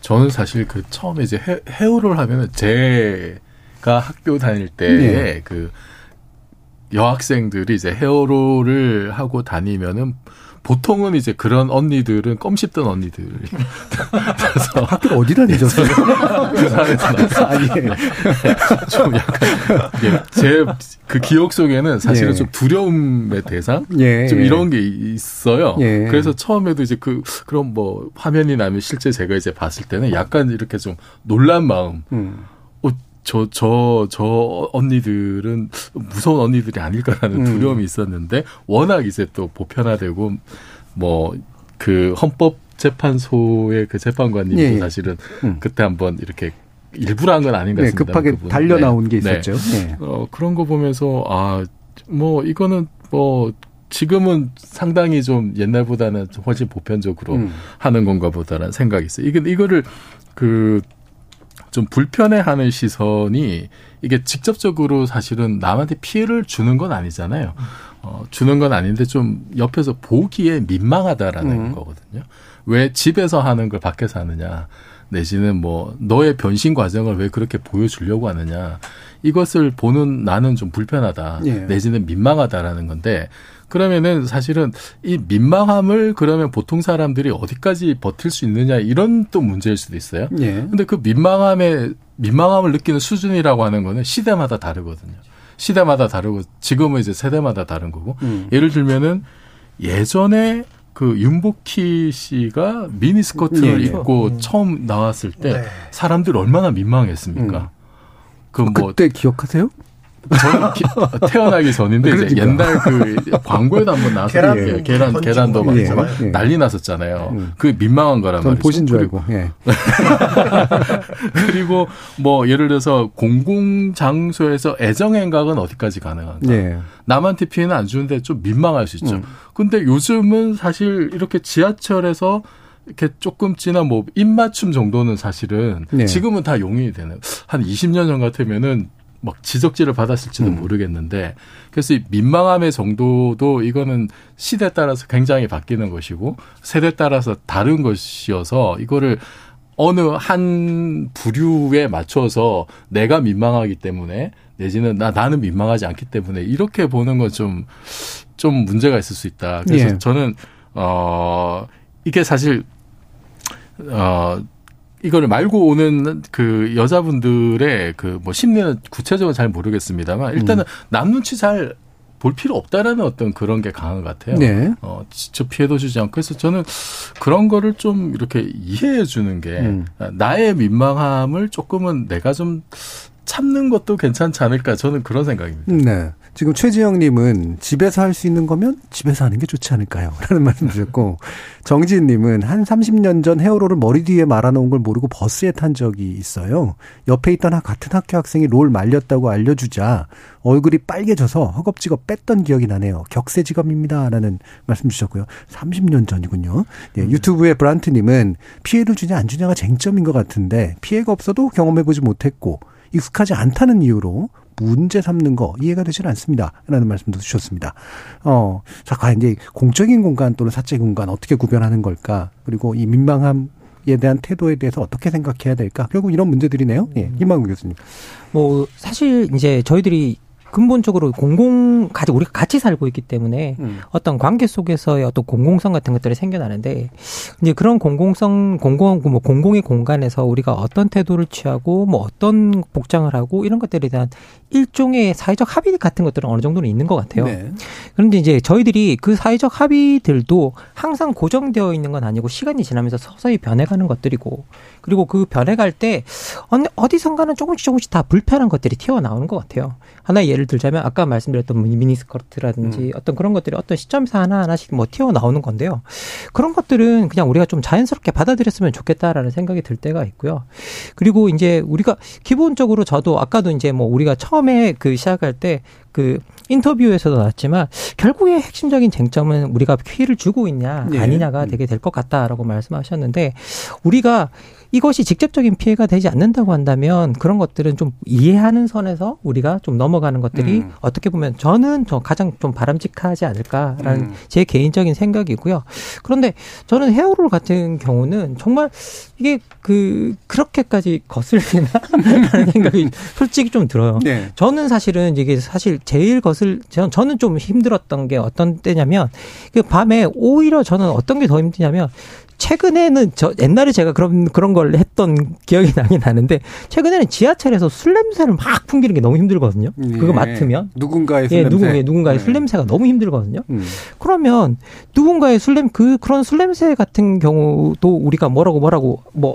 저는 사실 그 처음에 이제 해오를 하면 제가 학교 다닐 때 그 여학생들이 이제 헤어로를 하고 다니면은 보통은 이제 그런 언니들은 껌 씹던 언니들. 그래서 학교 어디 다니셨어요? 부산에서 나왔어요. 아니에요. 좀 약간 제 그 기억 속에는 사실은 좀 두려움의 대상, 좀 이런 게 있어요. 그래서 처음에도 이제 그런 뭐 화면이 나면 실제 제가 이제 봤을 때는 약간 이렇게 좀 놀란 마음. 저 언니들은 무서운 언니들이 아닐까라는 두려움이 있었는데 워낙 이제 또 보편화되고 뭐 그 헌법재판소의 그 재판관님도 사실은 그때 한번 이렇게 일부러 한 건 아닌 것 같습니다. 급하게 그분. 달려나온 게 있었죠. 그런 거 보면서 뭐 이거는 뭐 지금은 상당히 좀 옛날보다는 훨씬 보편적으로 하는 건가 보다라는 생각이 있어요. 이거를 좀 불편해하는 시선이 이게 직접적으로 사실은 남한테 피해를 주는 건 아니잖아요. 주는 건 아닌데 좀 옆에서 보기에 민망하다라는 거거든요. 왜 집에서 하는 걸 밖에서 하느냐 내지는 뭐 너의 변신 과정을 왜 그렇게 보여주려고 하느냐 이것을 보는 나는 좀 불편하다 내지는 민망하다라는 건데 그러면은 사실은 이 민망함을 그러면 보통 사람들이 어디까지 버틸 수 있느냐 이런 또 문제일 수도 있어요. 근데 그 민망함을 느끼는 수준이라고 하는 거는 시대마다 다르거든요. 시대마다 다르고 지금은 이제 세대마다 다른 거고 예를 들면은 예전에 그 윤복희 씨가 미니스커트를 입고 처음 나왔을 때 사람들 얼마나 민망했습니까? 그때 기억하세요? 저는 태어나기 전인데 그러니까. 이제 옛날 그 광고에도 한번 나왔어요. 계란도 막 난리 났었잖아요. 그 민망한 거란 말이죠. 보신 줄 알고. 그리고 뭐 예를 들어서 공공장소에서 애정행각은 어디까지 가능한가. 남한테 피해는 안 주는데 좀 민망할 수 있죠. 근데 요즘은 사실 이렇게 지하철에서 이렇게 조금 지나 뭐 입맞춤 정도는 사실은 지금은 다 용인이 되네요. 한 20년 전 같으면은 막 지적질을 받았을지도 모르겠는데 그래서 이 민망함의 정도도 이거는 시대에 따라서 굉장히 바뀌는 것이고 세대에 따라서 다른 것이어서 이거를 어느 한 부류에 맞춰서 내가 민망하기 때문에 내지는 나는 민망하지 않기 때문에 이렇게 보는 건 좀 문제가 있을 수 있다. 그래서 저는 이게 사실 이거를 말고 오는 그 여자분들의 그 뭐 심리는 구체적으로 잘 모르겠습니다만 일단은 남 눈치 잘 볼 필요 없다라는 어떤 그런 게 강한 것 같아요. 직접 피해도 주지 않고 해서 저는 그런 거를 좀 이렇게 이해해 주는 게 나의 민망함을 조금은 내가 좀 참는 것도 괜찮지 않을까 저는 그런 생각입니다. 지금 최지영님은 집에서 할 수 있는 거면 집에서 하는 게 좋지 않을까요? 라는 말씀 주셨고 정지인님은 한 30년 전 헤어롤을 머리 뒤에 말아놓은 걸 모르고 버스에 탄 적이 있어요. 옆에 있던 같은 학교 학생이 롤 말렸다고 알려주자 얼굴이 빨개져서 허겁지겁 뺐던 기억이 나네요. 격세지감입니다. 라는 말씀 주셨고요. 30년 전이군요. 유튜브의 브란트님은 피해를 주냐 안 주냐가 쟁점인 것 같은데 피해가 없어도 경험해보지 못했고 익숙하지 않다는 이유로 문제 삼는 거 이해가 되질 않습니다. 라는 말씀도 주셨습니다. 자, 과연 이제 공적인 공간 또는 사적인 공간 어떻게 구별하는 걸까? 그리고 이 민망함에 대한 태도에 대해서 어떻게 생각해야 될까? 결국 이런 문제들이네요. 김만권 교수님. 뭐, 사실 이제 저희들이 근본적으로 우리가 같이 살고 있기 때문에 어떤 관계 속에서의 어떤 공공성 같은 것들이 생겨나는데, 이제 그런 공공의 공간에서 우리가 어떤 태도를 취하고 뭐 어떤 복장을 하고 이런 것들에 대한 일종의 사회적 합의 같은 것들은 어느 정도는 있는 것 같아요. 네. 그런데 이제 저희들이 그 사회적 합의들도 항상 고정되어 있는 건 아니고 시간이 지나면서 서서히 변해가는 것들이고, 그리고 그 변해갈 때 어디선가는 조금씩 다 불편한 것들이 튀어나오는 것 같아요. 하나의 예를 들자면 아까 말씀드렸던 미니스커트라든지 어떤 그런 것들이 어떤 시점에서 하나하나씩 뭐 튀어나오는 건데요. 그런 것들은 그냥 우리가 좀 자연스럽게 받아들였으면 좋겠다라는 생각이 들 때가 있고요. 그리고 이제 우리가 기본적으로 저도 아까도 이제 뭐 우리가 처음에 그 시작할 때 그 인터뷰에서도 나왔지만 결국에 핵심적인 쟁점은 우리가 피해를 주고 있냐 아니냐가 되게 될 것 같다라고 말씀하셨는데, 우리가 이것이 직접적인 피해가 되지 않는다고 한다면 그런 것들은 좀 이해하는 선에서 우리가 좀 넘어가는 것들이 어떻게 보면 저는 가장 좀 바람직하지 않을까라는 제 개인적인 생각이고요. 그런데 저는 헤어롤 같은 경우는 정말 이게 그렇게까지 거슬리나라는 생각이 솔직히 좀 들어요. 네. 저는 사실은 이게 사실 제일 저는 좀 힘들었던 게 어떤 때냐면, 그 밤에 오히려 저는 어떤 게 더 힘드냐면, 최근에는 옛날에 제가 그런 걸 했던 기억이 나긴 나는데, 최근에는 지하철에서 술 냄새를 막 풍기는 게 너무 힘들거든요. 예. 그거 맡으면 누군가의 술 냄새가 너무 힘들거든요. 그러면 누군가의 그런 술 냄새 같은 경우도 우리가 뭐라고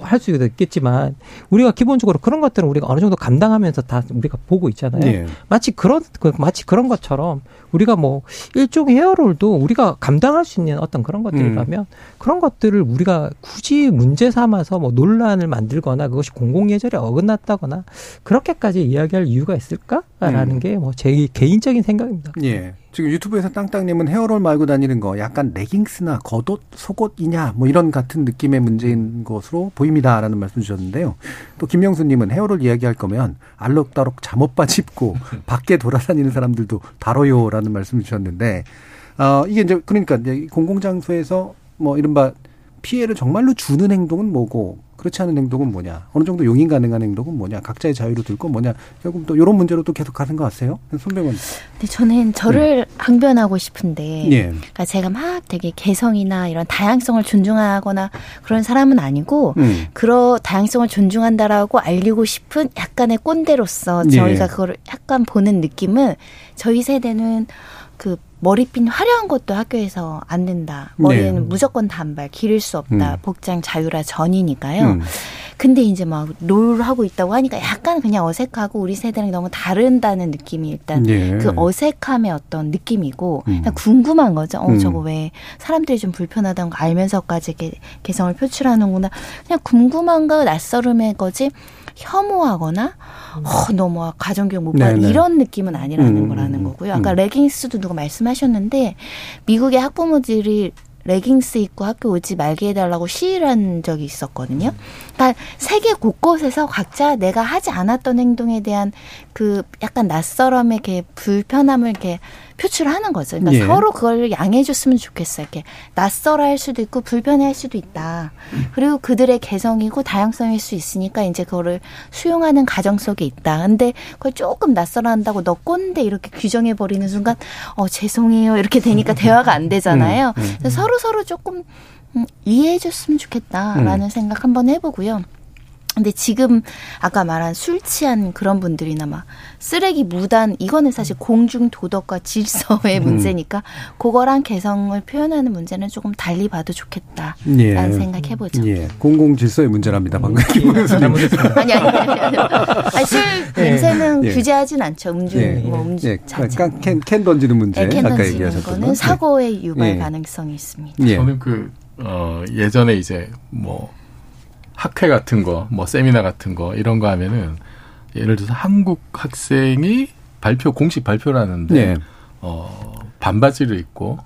할 수 있겠지만, 우리가 기본적으로 그런 것들은 우리가 어느 정도 감당하면서 다 우리가 보고 있잖아요. 예. 마치 그런 것처럼 우리가 뭐 일종의 헤어롤도 우리가 감당할 수 있는 어떤 그런 것들이라면 그런 것들을 우리가 굳이 문제 삼아서 뭐 논란을 만들거나 그것이 공공예절에 어긋났다거나 그렇게까지 이야기할 이유가 있을까라는 게 뭐 제 개인적인 생각입니다. 예. 지금 유튜브에서 땅땅님은 헤어롤 말고 다니는 거 약간 레깅스나 겉옷, 속옷이냐 뭐 이런 같은 느낌의 문제인 것으로 보입니다라는 말씀 주셨는데요. 또 김영수님은 헤어롤 이야기할 거면 알록달록 잠옷바지 입고 밖에 돌아다니는 사람들도 다뤄요라는 말씀을 주셨는데, 이게 이제 그러니까 이제 공공장소에서 뭐 이른바 피해를 정말로 주는 행동은 뭐고, 그렇지 않은 행동은 뭐냐, 어느 정도 용인 가능한 행동은 뭐냐, 각자의 자유로 들 건 뭐냐, 결국 또 이런 문제로 또 계속 가는 것 같아요. 손병원. 네, 저는 저를 항변하고 싶은데, 예. 그러니까 제가 막 되게 개성이나 이런 다양성을 존중하거나 그런 사람은 아니고, 그런 다양성을 존중한다라고 알리고 싶은 약간의 꼰대로서 저희가 그걸 약간 보는 느낌은, 저희 세대는 그 머리핀 화려한 것도 학교에서 안 된다. 머리는 무조건 단발, 기를 수 없다. 복장 자유라 전이니까요. 근데 이제 막 롤하고 있다고 하니까 약간 그냥 어색하고 우리 세대랑 너무 다른다는 느낌이 일단 그 어색함의 어떤 느낌이고, 그냥 궁금한 거죠. 저거 왜 사람들이 좀 불편하다는 거 알면서까지 개성을 표출하는구나. 그냥 궁금한가 낯설음의 거지. 혐오하거나 너무 가정교육 못 받는 이런 느낌은 아니라는 거라는 거고요. 아까 레깅스도 누가 말씀하셨는데, 미국의 학부모들이 레깅스 입고 학교 오지 말게 해달라고 시위를 한 적이 있었거든요. 그러니까 세계 곳곳에서 각자 내가 하지 않았던 행동에 대한 그 약간 낯설음의 불편함을 표출하는 거죠. 그러니까 서로 그걸 양해해 줬으면 좋겠어요. 이렇게 낯설어할 수도 있고 불편해할 수도 있다. 그리고 그들의 개성이고 다양성일 수 있으니까 이제 그거를 수용하는 과정 속에 있다. 근데 그걸 조금 낯설어한다고 너 꼰대 이렇게 규정해버리는 순간 죄송해요 이렇게 되니까 대화가 안 되잖아요. 그래서 서로 조금 이해해 줬으면 좋겠다라는 생각 한번 해보고요. 근데 지금 아까 말한 술 취한 그런 분들이나 막 쓰레기 무단, 이거는 사실 공중 도덕과 질서의 문제니까 그거랑 개성을 표현하는 문제는 조금 달리 봐도 좋겠다라는 생각해보죠. 예. 공공 질서의 문제랍니다. 방금 김문수님. 아니, 술 냄새는 규제하진 않죠. 캔 던지는 문제. 캔 아까 얘기하셨던 거는 사고의 유발 가능성이 있습니다. 저는 예전에 이제 뭐 학회 같은 거, 뭐 세미나 같은 거 이런 거 하면은, 예를 들어서 한국 학생이 공식 발표를 하는데 반바지를 입고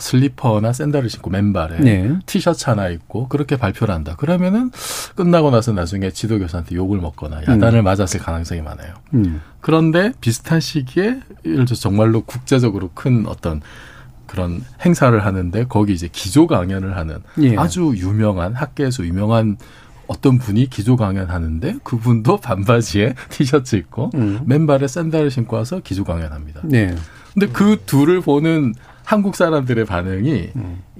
슬리퍼나 샌들을 신고 맨발에 티셔츠 하나 입고 그렇게 발표를 한다. 그러면은 끝나고 나서 나중에 지도교사한테 욕을 먹거나 야단을 맞았을 가능성이 많아요. 그런데 비슷한 시기에 예를 들어서 정말로 국제적으로 큰 어떤 그런 행사를 하는데 거기 이제 기조 강연을 하는 아주 유명한 학계에서 유명한 어떤 분이 기조 강연하는데 그분도 반바지에 티셔츠 입고 맨발에 샌들을 신고 와서 기조 강연합니다. 네. 근데 그 둘을 보는 한국 사람들의 반응이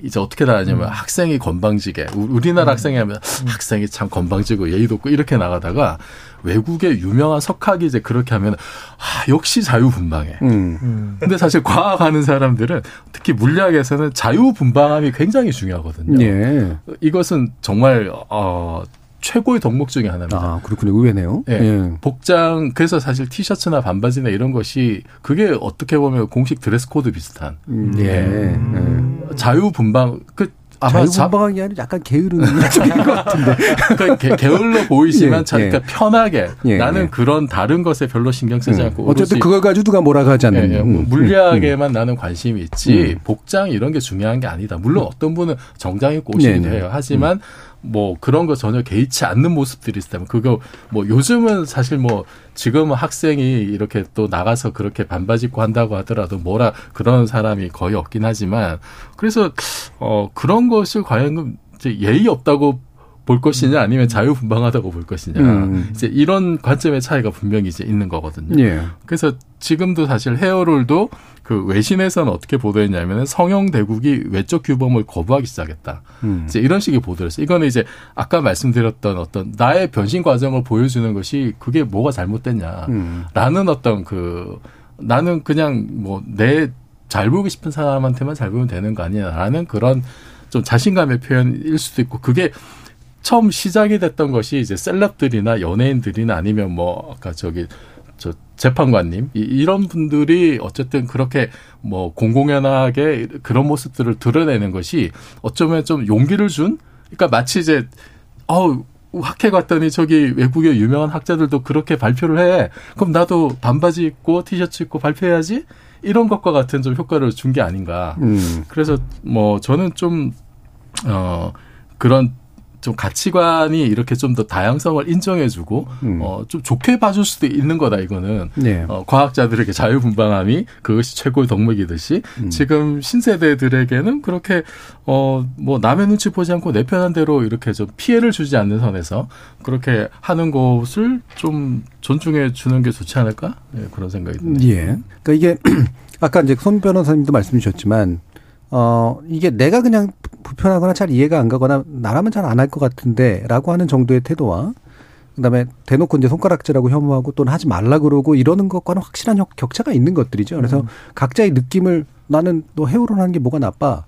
이제 어떻게 나가냐면 학생이 건방지게 우리나라 학생이 하면 학생이 참 건방지고 예의도 없고 이렇게 나가다가 외국의 유명한 석학이 이제 그렇게 하면 아, 역시 자유분방해. 근데 사실 과학하는 사람들은 특히 물리학에서는 자유분방함이 굉장히 중요하거든요. 예. 이것은 정말 최고의 덕목 중에 하나입니다. 아, 그렇군요. 의외네요. 네. 예. 복장, 그래서 사실 티셔츠나 반바지나 이런 것이 그게 어떻게 보면 공식 드레스 코드 비슷한. 예. 예. 자유분방, 아마 자유분방이 아니라 약간 게으른 쪽인 것 같은데. 그러니까 게을러 보이지만 그러니까 편하게 나는 그런 다른 것에 별로 신경 쓰지 않고. 어쨌든 그걸 가지고 누가 뭐라고 하지 않는. 물리학에만 나는 관심이 있지 복장 이런 게 중요한 게 아니다. 물론 어떤 분은 정장 입고 오시기도 해요. 하지만 뭐 그런 거 전혀 개의치 않는 모습들이 있다면 그거 뭐 요즘은 사실 뭐 지금 학생이 이렇게 또 나가서 그렇게 반바지 입고 한다고 하더라도 뭐라 그런 사람이 거의 없긴 하지만 그래서 그런 것을 과연 예의 없다고 볼 것이냐 아니면 자유분방하다고 볼 것이냐 이제 이런 관점의 차이가 분명히 이제 있는 거거든요. 예. 그래서 지금도 사실 헤어롤도 그 외신에서는 어떻게 보도했냐면 성형 대국이 외적 규범을 거부하기 시작했다. 이제 이런 식의 보도를 했어요. 이거는 이제 아까 말씀드렸던 어떤 나의 변신 과정을 보여주는 것이 그게 뭐가 잘못됐냐라는 어떤 그 나는 그냥 뭐 내 잘 보이고 싶은 사람한테만 잘 보면 되는 거 아니냐라는 그런 좀 자신감의 표현일 수도 있고 그게 처음 시작이 됐던 것이 이제 셀럽들이나 연예인들이나 아니면 뭐 아까 저 재판관님 이런 분들이 어쨌든 그렇게 뭐 공공연하게 그런 모습들을 드러내는 것이 어쩌면 좀 용기를 준 그러니까 마치 이제 학회 갔더니 저기 외국의 유명한 학자들도 그렇게 발표를 해 그럼 나도 반바지 입고 티셔츠 입고 발표해야지 이런 것과 같은 좀 효과를 준 게 아닌가 그래서 뭐 저는 좀 그런 좀 가치관이 이렇게 좀 더 다양성을 인정해주고 좀 좋게 봐줄 수도 있는 거다 이거는 네. 과학자들에게 자유분방함이 그것이 최고의 덕목이듯이 지금 신세대들에게는 그렇게 뭐 남의 눈치 보지 않고 내 편한 대로 이렇게 좀 피해를 주지 않는 선에서 그렇게 하는 것을 좀 존중해 주는 게 좋지 않을까 네, 그런 생각이 드네요. 예. 그러니까 이게 아까 이제 손 변호사님도 말씀 주셨지만 이게 내가 그냥 불편하거나 잘 이해가 안 가거나 나라면 잘 안 할 것 같은데 라고 하는 정도의 태도와 그다음에 대놓고 이제 손가락질하고 혐오하고 또는 하지 말라 그러고 이러는 것과는 확실한 격차가 있는 것들이죠. 그래서 각자의 느낌을 나는 너 헤어롤하는 게 뭐가 나빠.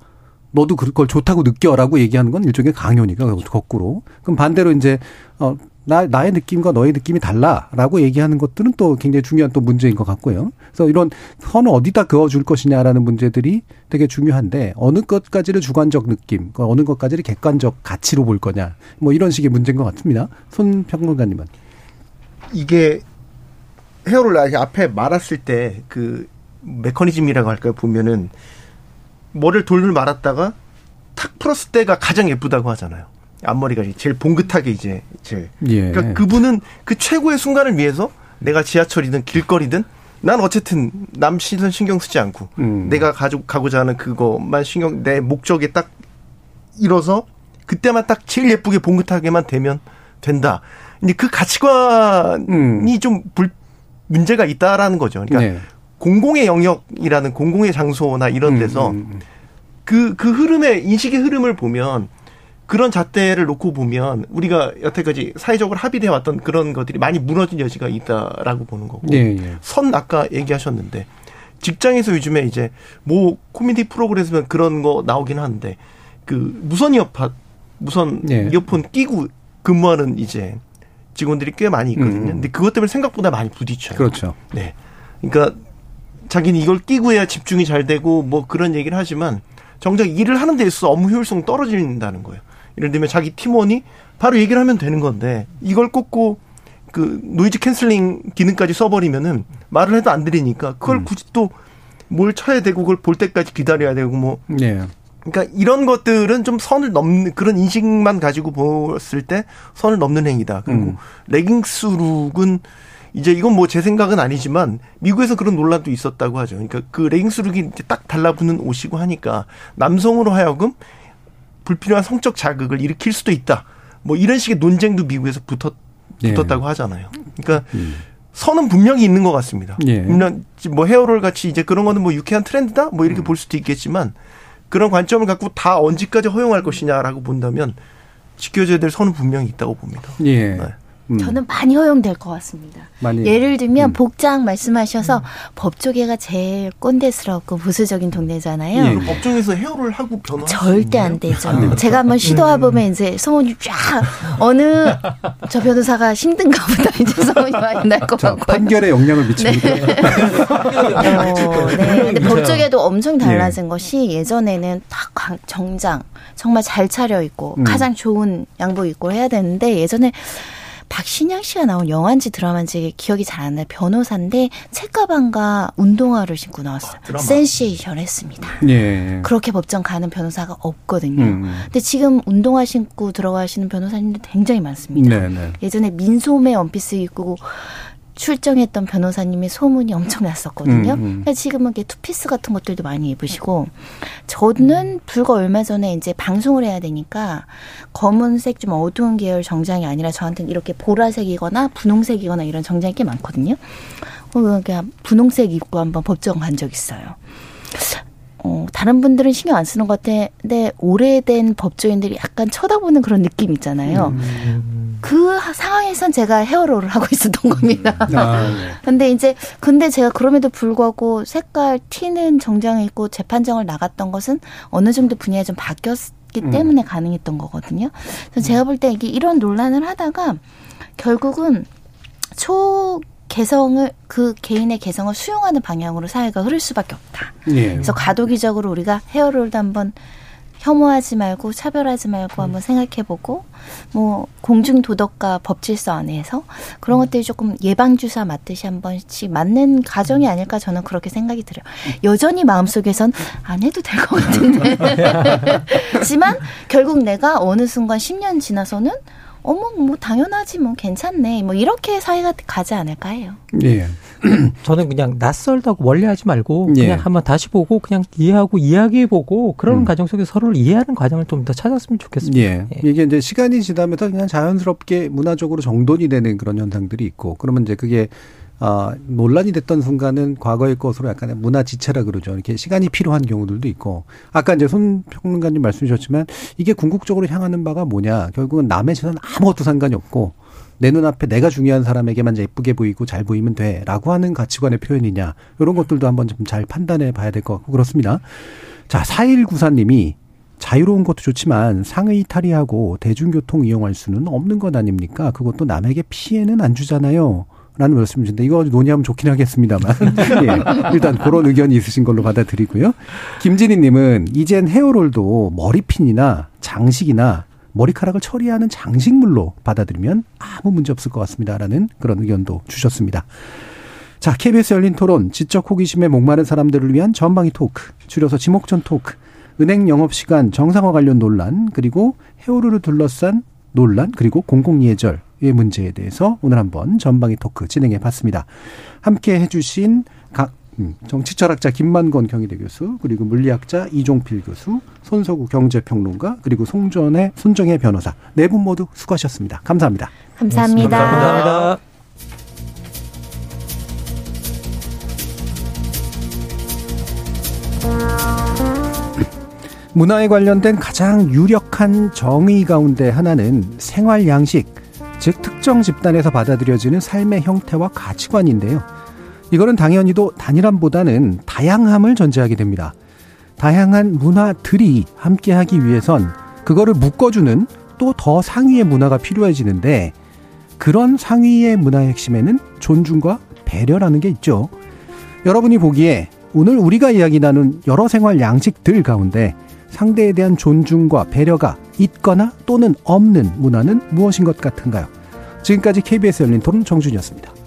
너도 그걸 좋다고 느껴라고 얘기하는 건 일종의 강요니까 거꾸로. 그럼 반대로 이제 나의 느낌과 너의 느낌이 달라라고 얘기하는 것들은 또 굉장히 중요한 또 문제인 것 같고요. 그래서 이런 선을 어디다 그어줄 것이냐라는 문제들이 되게 중요한데 어느 것까지를 주관적 느낌, 어느 것까지를 객관적 가치로 볼 거냐 뭐 이런 식의 문제인 것 같습니다. 손 평론가님은. 이게 헤어롤 앞에 말았을 때 그 메커니즘이라고 할까요? 보면은 머리를 돌려 말았다가 탁 풀었을 때가 가장 예쁘다고 하잖아요. 앞머리가 제일 봉긋하게 이제 제일. 예. 그러니까 그분은 그 최고의 순간을 위해서 내가 지하철이든 길거리든 난 어쨌든 남 시선 신경 쓰지 않고 내가 가고자 하는 그것만 신경 내 목적에 딱 이뤄서 그때만 딱 제일 예쁘게 봉긋하게만 되면 된다. 근데 그 가치관이 좀 문제가 있다라는 거죠. 그러니까 네. 공공의 영역이라는 공공의 장소나 이런 데서 그 흐름의 인식의 흐름을 보면 그런 잣대를 놓고 보면 우리가 여태까지 사회적으로 합의되어 왔던 그런 것들이 많이 무너진 여지가 있다라고 보는 거고 예, 예. 선 아까 얘기하셨는데 직장에서 요즘에 이제 뭐 커뮤니티 프로그램에서 그런 거 나오긴 하는데 그 무선 이어폰 끼고 근무하는 이제 직원들이 꽤 많이 있거든요. 근데 그것 때문에 생각보다 많이 부딪혀요. 그렇죠. 네. 그러니까 자기는 이걸 끼고 해야 집중이 잘 되고 뭐 그런 얘기를 하지만 정작 일을 하는 데 있어서 업무 효율성이 떨어진다는 거예요. 예를 들면 자기 팀원이 바로 얘기를 하면 되는 건데 이걸 꽂고 그 노이즈 캔슬링 기능까지 써버리면은 말을 해도 안 들리니까 그걸 굳이 또 뭘 쳐야 되고 그걸 볼 때까지 기다려야 되고 뭐. 네. 그러니까 이런 것들은 좀 선을 넘는 그런 인식만 가지고 보았을 때 선을 넘는 행위다. 그리고 레깅스 룩은 이제 이건 뭐 제 생각은 아니지만 미국에서 그런 논란도 있었다고 하죠. 그러니까 그 레깅스룩이 딱 달라붙는 옷이고 하니까 남성으로 하여금 불필요한 성적 자극을 일으킬 수도 있다. 뭐 이런 식의 논쟁도 미국에서 붙었다고 하잖아요. 그러니까 선은 분명히 있는 것 같습니다. 예. 물론 뭐 헤어롤 같이 이제 그런 거는 뭐 유쾌한 트렌드다 뭐 이렇게 볼 수도 있겠지만 그런 관점을 갖고 다 언제까지 허용할 것이냐라고 본다면 지켜져야 될 선은 분명히 있다고 봅니다. 예. 네. 저는 많이 허용될 것 같습니다. 예를 들면 복장 말씀하셔서 법조계가 제일 꼰대스럽고 보수적인 동네잖아요. 예. 법정에서 헤어롤 하고 변호할 수 있나요? 절대 안 되죠. 제가 한번 시도해 보면 이제 소문이 쫙 어느 저 변호사가 힘든가 보다 이제 소문이 많이 날 것 같고 판결에 영향을 미칩니다. 네. 네. 근데 법조계도 엄청 달라진 것이 예전에는 딱 정장 정말 잘 차려입고 가장 좋은 양복 입고 해야 되는데 예전에 박신양 씨가 나온 영화인지 드라마인지 기억이 잘 안 나요. 변호사인데 책가방과 운동화를 신고 나왔어요. 아, 센세이션 했습니다. 예. 그렇게 법정 가는 변호사가 없거든요. 근데 지금 운동화 신고 들어가시는 변호사님들 굉장히 많습니다. 네네. 예전에 민소매 원피스 입고 출정했던 변호사님의 소문이 엄청 났었거든요. 지금은 이렇게 투피스 같은 것들도 많이 입으시고, 저는 불과 얼마 전에 이제 방송을 해야 되니까 검은색 좀 어두운 계열 정장이 아니라 저한테는 이렇게 보라색이거나 분홍색이거나 이런 정장이 꽤 많거든요. 그러니까 분홍색 입고 한번 법정 간 적 있어요. 다른 분들은 신경 안 쓰는 것 같은데 오래된 법조인들이 약간 쳐다보는 그런 느낌 있잖아요. 그 상황에선 제가 헤어롤을 하고 있었던 겁니다. 근데 이제 근데 제가 그럼에도 불구하고 색깔 튀는 정장을 입고 재판정을 나갔던 것은 어느 정도 분야에 좀 바뀌었기 때문에 가능했던 거거든요. 그래서 제가 볼 때 이게 이런 논란을 하다가 결국은 개성을 그 개인의 개성을 수용하는 방향으로 사회가 흐를 수밖에 없다. 예. 그래서 과도기적으로 우리가 헤어롤도 한번 혐오하지 말고 차별하지 말고 한번 생각해보고 뭐 공중도덕과 법질서 안에서 그런 것들이 조금 예방주사 맞듯이 한 번씩 맞는 가정이 아닐까 저는 그렇게 생각이 들어요. 여전히 마음속에선 안 해도 될 것 같은데 하지만 결국 내가 어느 순간 10년 지나서는 뭐 당연하지 뭐 괜찮네 뭐 이렇게 사회가 가지 않을까 해요. 예. 저는 그냥 낯설다고 멀리하지 말고 그냥 한번 다시 보고 그냥 이해하고 이야기해보고 그런 과정 속에서 서로를 이해하는 과정을 좀 더 찾았으면 좋겠습니다. 예. 예. 이게 이제 시간이 지나면서 그냥 자연스럽게 문화적으로 정돈이 되는 그런 현상들이 있고 그러면 이제 그게 논란이 됐던 순간은 과거의 것으로 약간의 문화 지체라 그러죠. 이렇게 시간이 필요한 경우들도 있고 아까 이제 손 평론가님 말씀 주셨지만 이게 궁극적으로 향하는 바가 뭐냐. 결국은 남의 시선 아무것도 상관이 없고 내 눈앞에 내가 중요한 사람에게만 예쁘게 보이고 잘 보이면 돼 라고 하는 가치관의 표현이냐. 이런 것들도 한번 좀 잘 판단해 봐야 될 것 같고 그렇습니다. 자 4194님이 자유로운 것도 좋지만 상의 이탈이하고 대중교통 이용할 수는 없는 것 아닙니까? 그것도 남에게 피해는 안 주잖아요. 라는 말씀이신데 이거 논의하면 좋긴 하겠습니다만 예, 일단 그런 의견이 있으신 걸로 받아들이고요. 김진희님은 이젠 헤어롤도 머리핀이나 장식이나 머리카락을 처리하는 장식물로 받아들이면 아무 문제 없을 것 같습니다라는 그런 의견도 주셨습니다. 자, KBS 열린 토론 지적 호기심에 목마른 사람들을 위한 전방위 토크, 줄여서 지목전 토크, 은행 영업시간 정상화 관련 논란, 그리고 헤어롤을 둘러싼 논란, 그리고 공공예절 의 문제에 대해서 오늘 한번 전방위 토크 진행해 봤습니다. 함께 해주신 정치철학자 김만권 경희대 교수, 그리고 물리학자 이종필 교수, 손석우 경제평론가, 그리고 손정희 변호사 네 분 모두 수고하셨습니다. 감사합니다. 감사합니다. 감사합니다. 문화에 관련된 가장 유력한 정의 가운데 하나는 생활 양식, 즉 특정 집단에서 받아들여지는 삶의 형태와 가치관인데요. 이거는 당연히도 단일함보다는 다양함을 전제하게 됩니다. 다양한 문화들이 함께하기 위해선 그거를 묶어주는 또 더 상위의 문화가 필요해지는데 그런 상위의 문화의 핵심에는 존중과 배려라는 게 있죠. 여러분이 보기에 오늘 우리가 이야기 나눈 여러 생활 양식들 가운데 상대에 대한 존중과 배려가 있거나 또는 없는 문화는 무엇인 것 같은가요? 지금까지 KBS 열린 토론 정준이었습니다.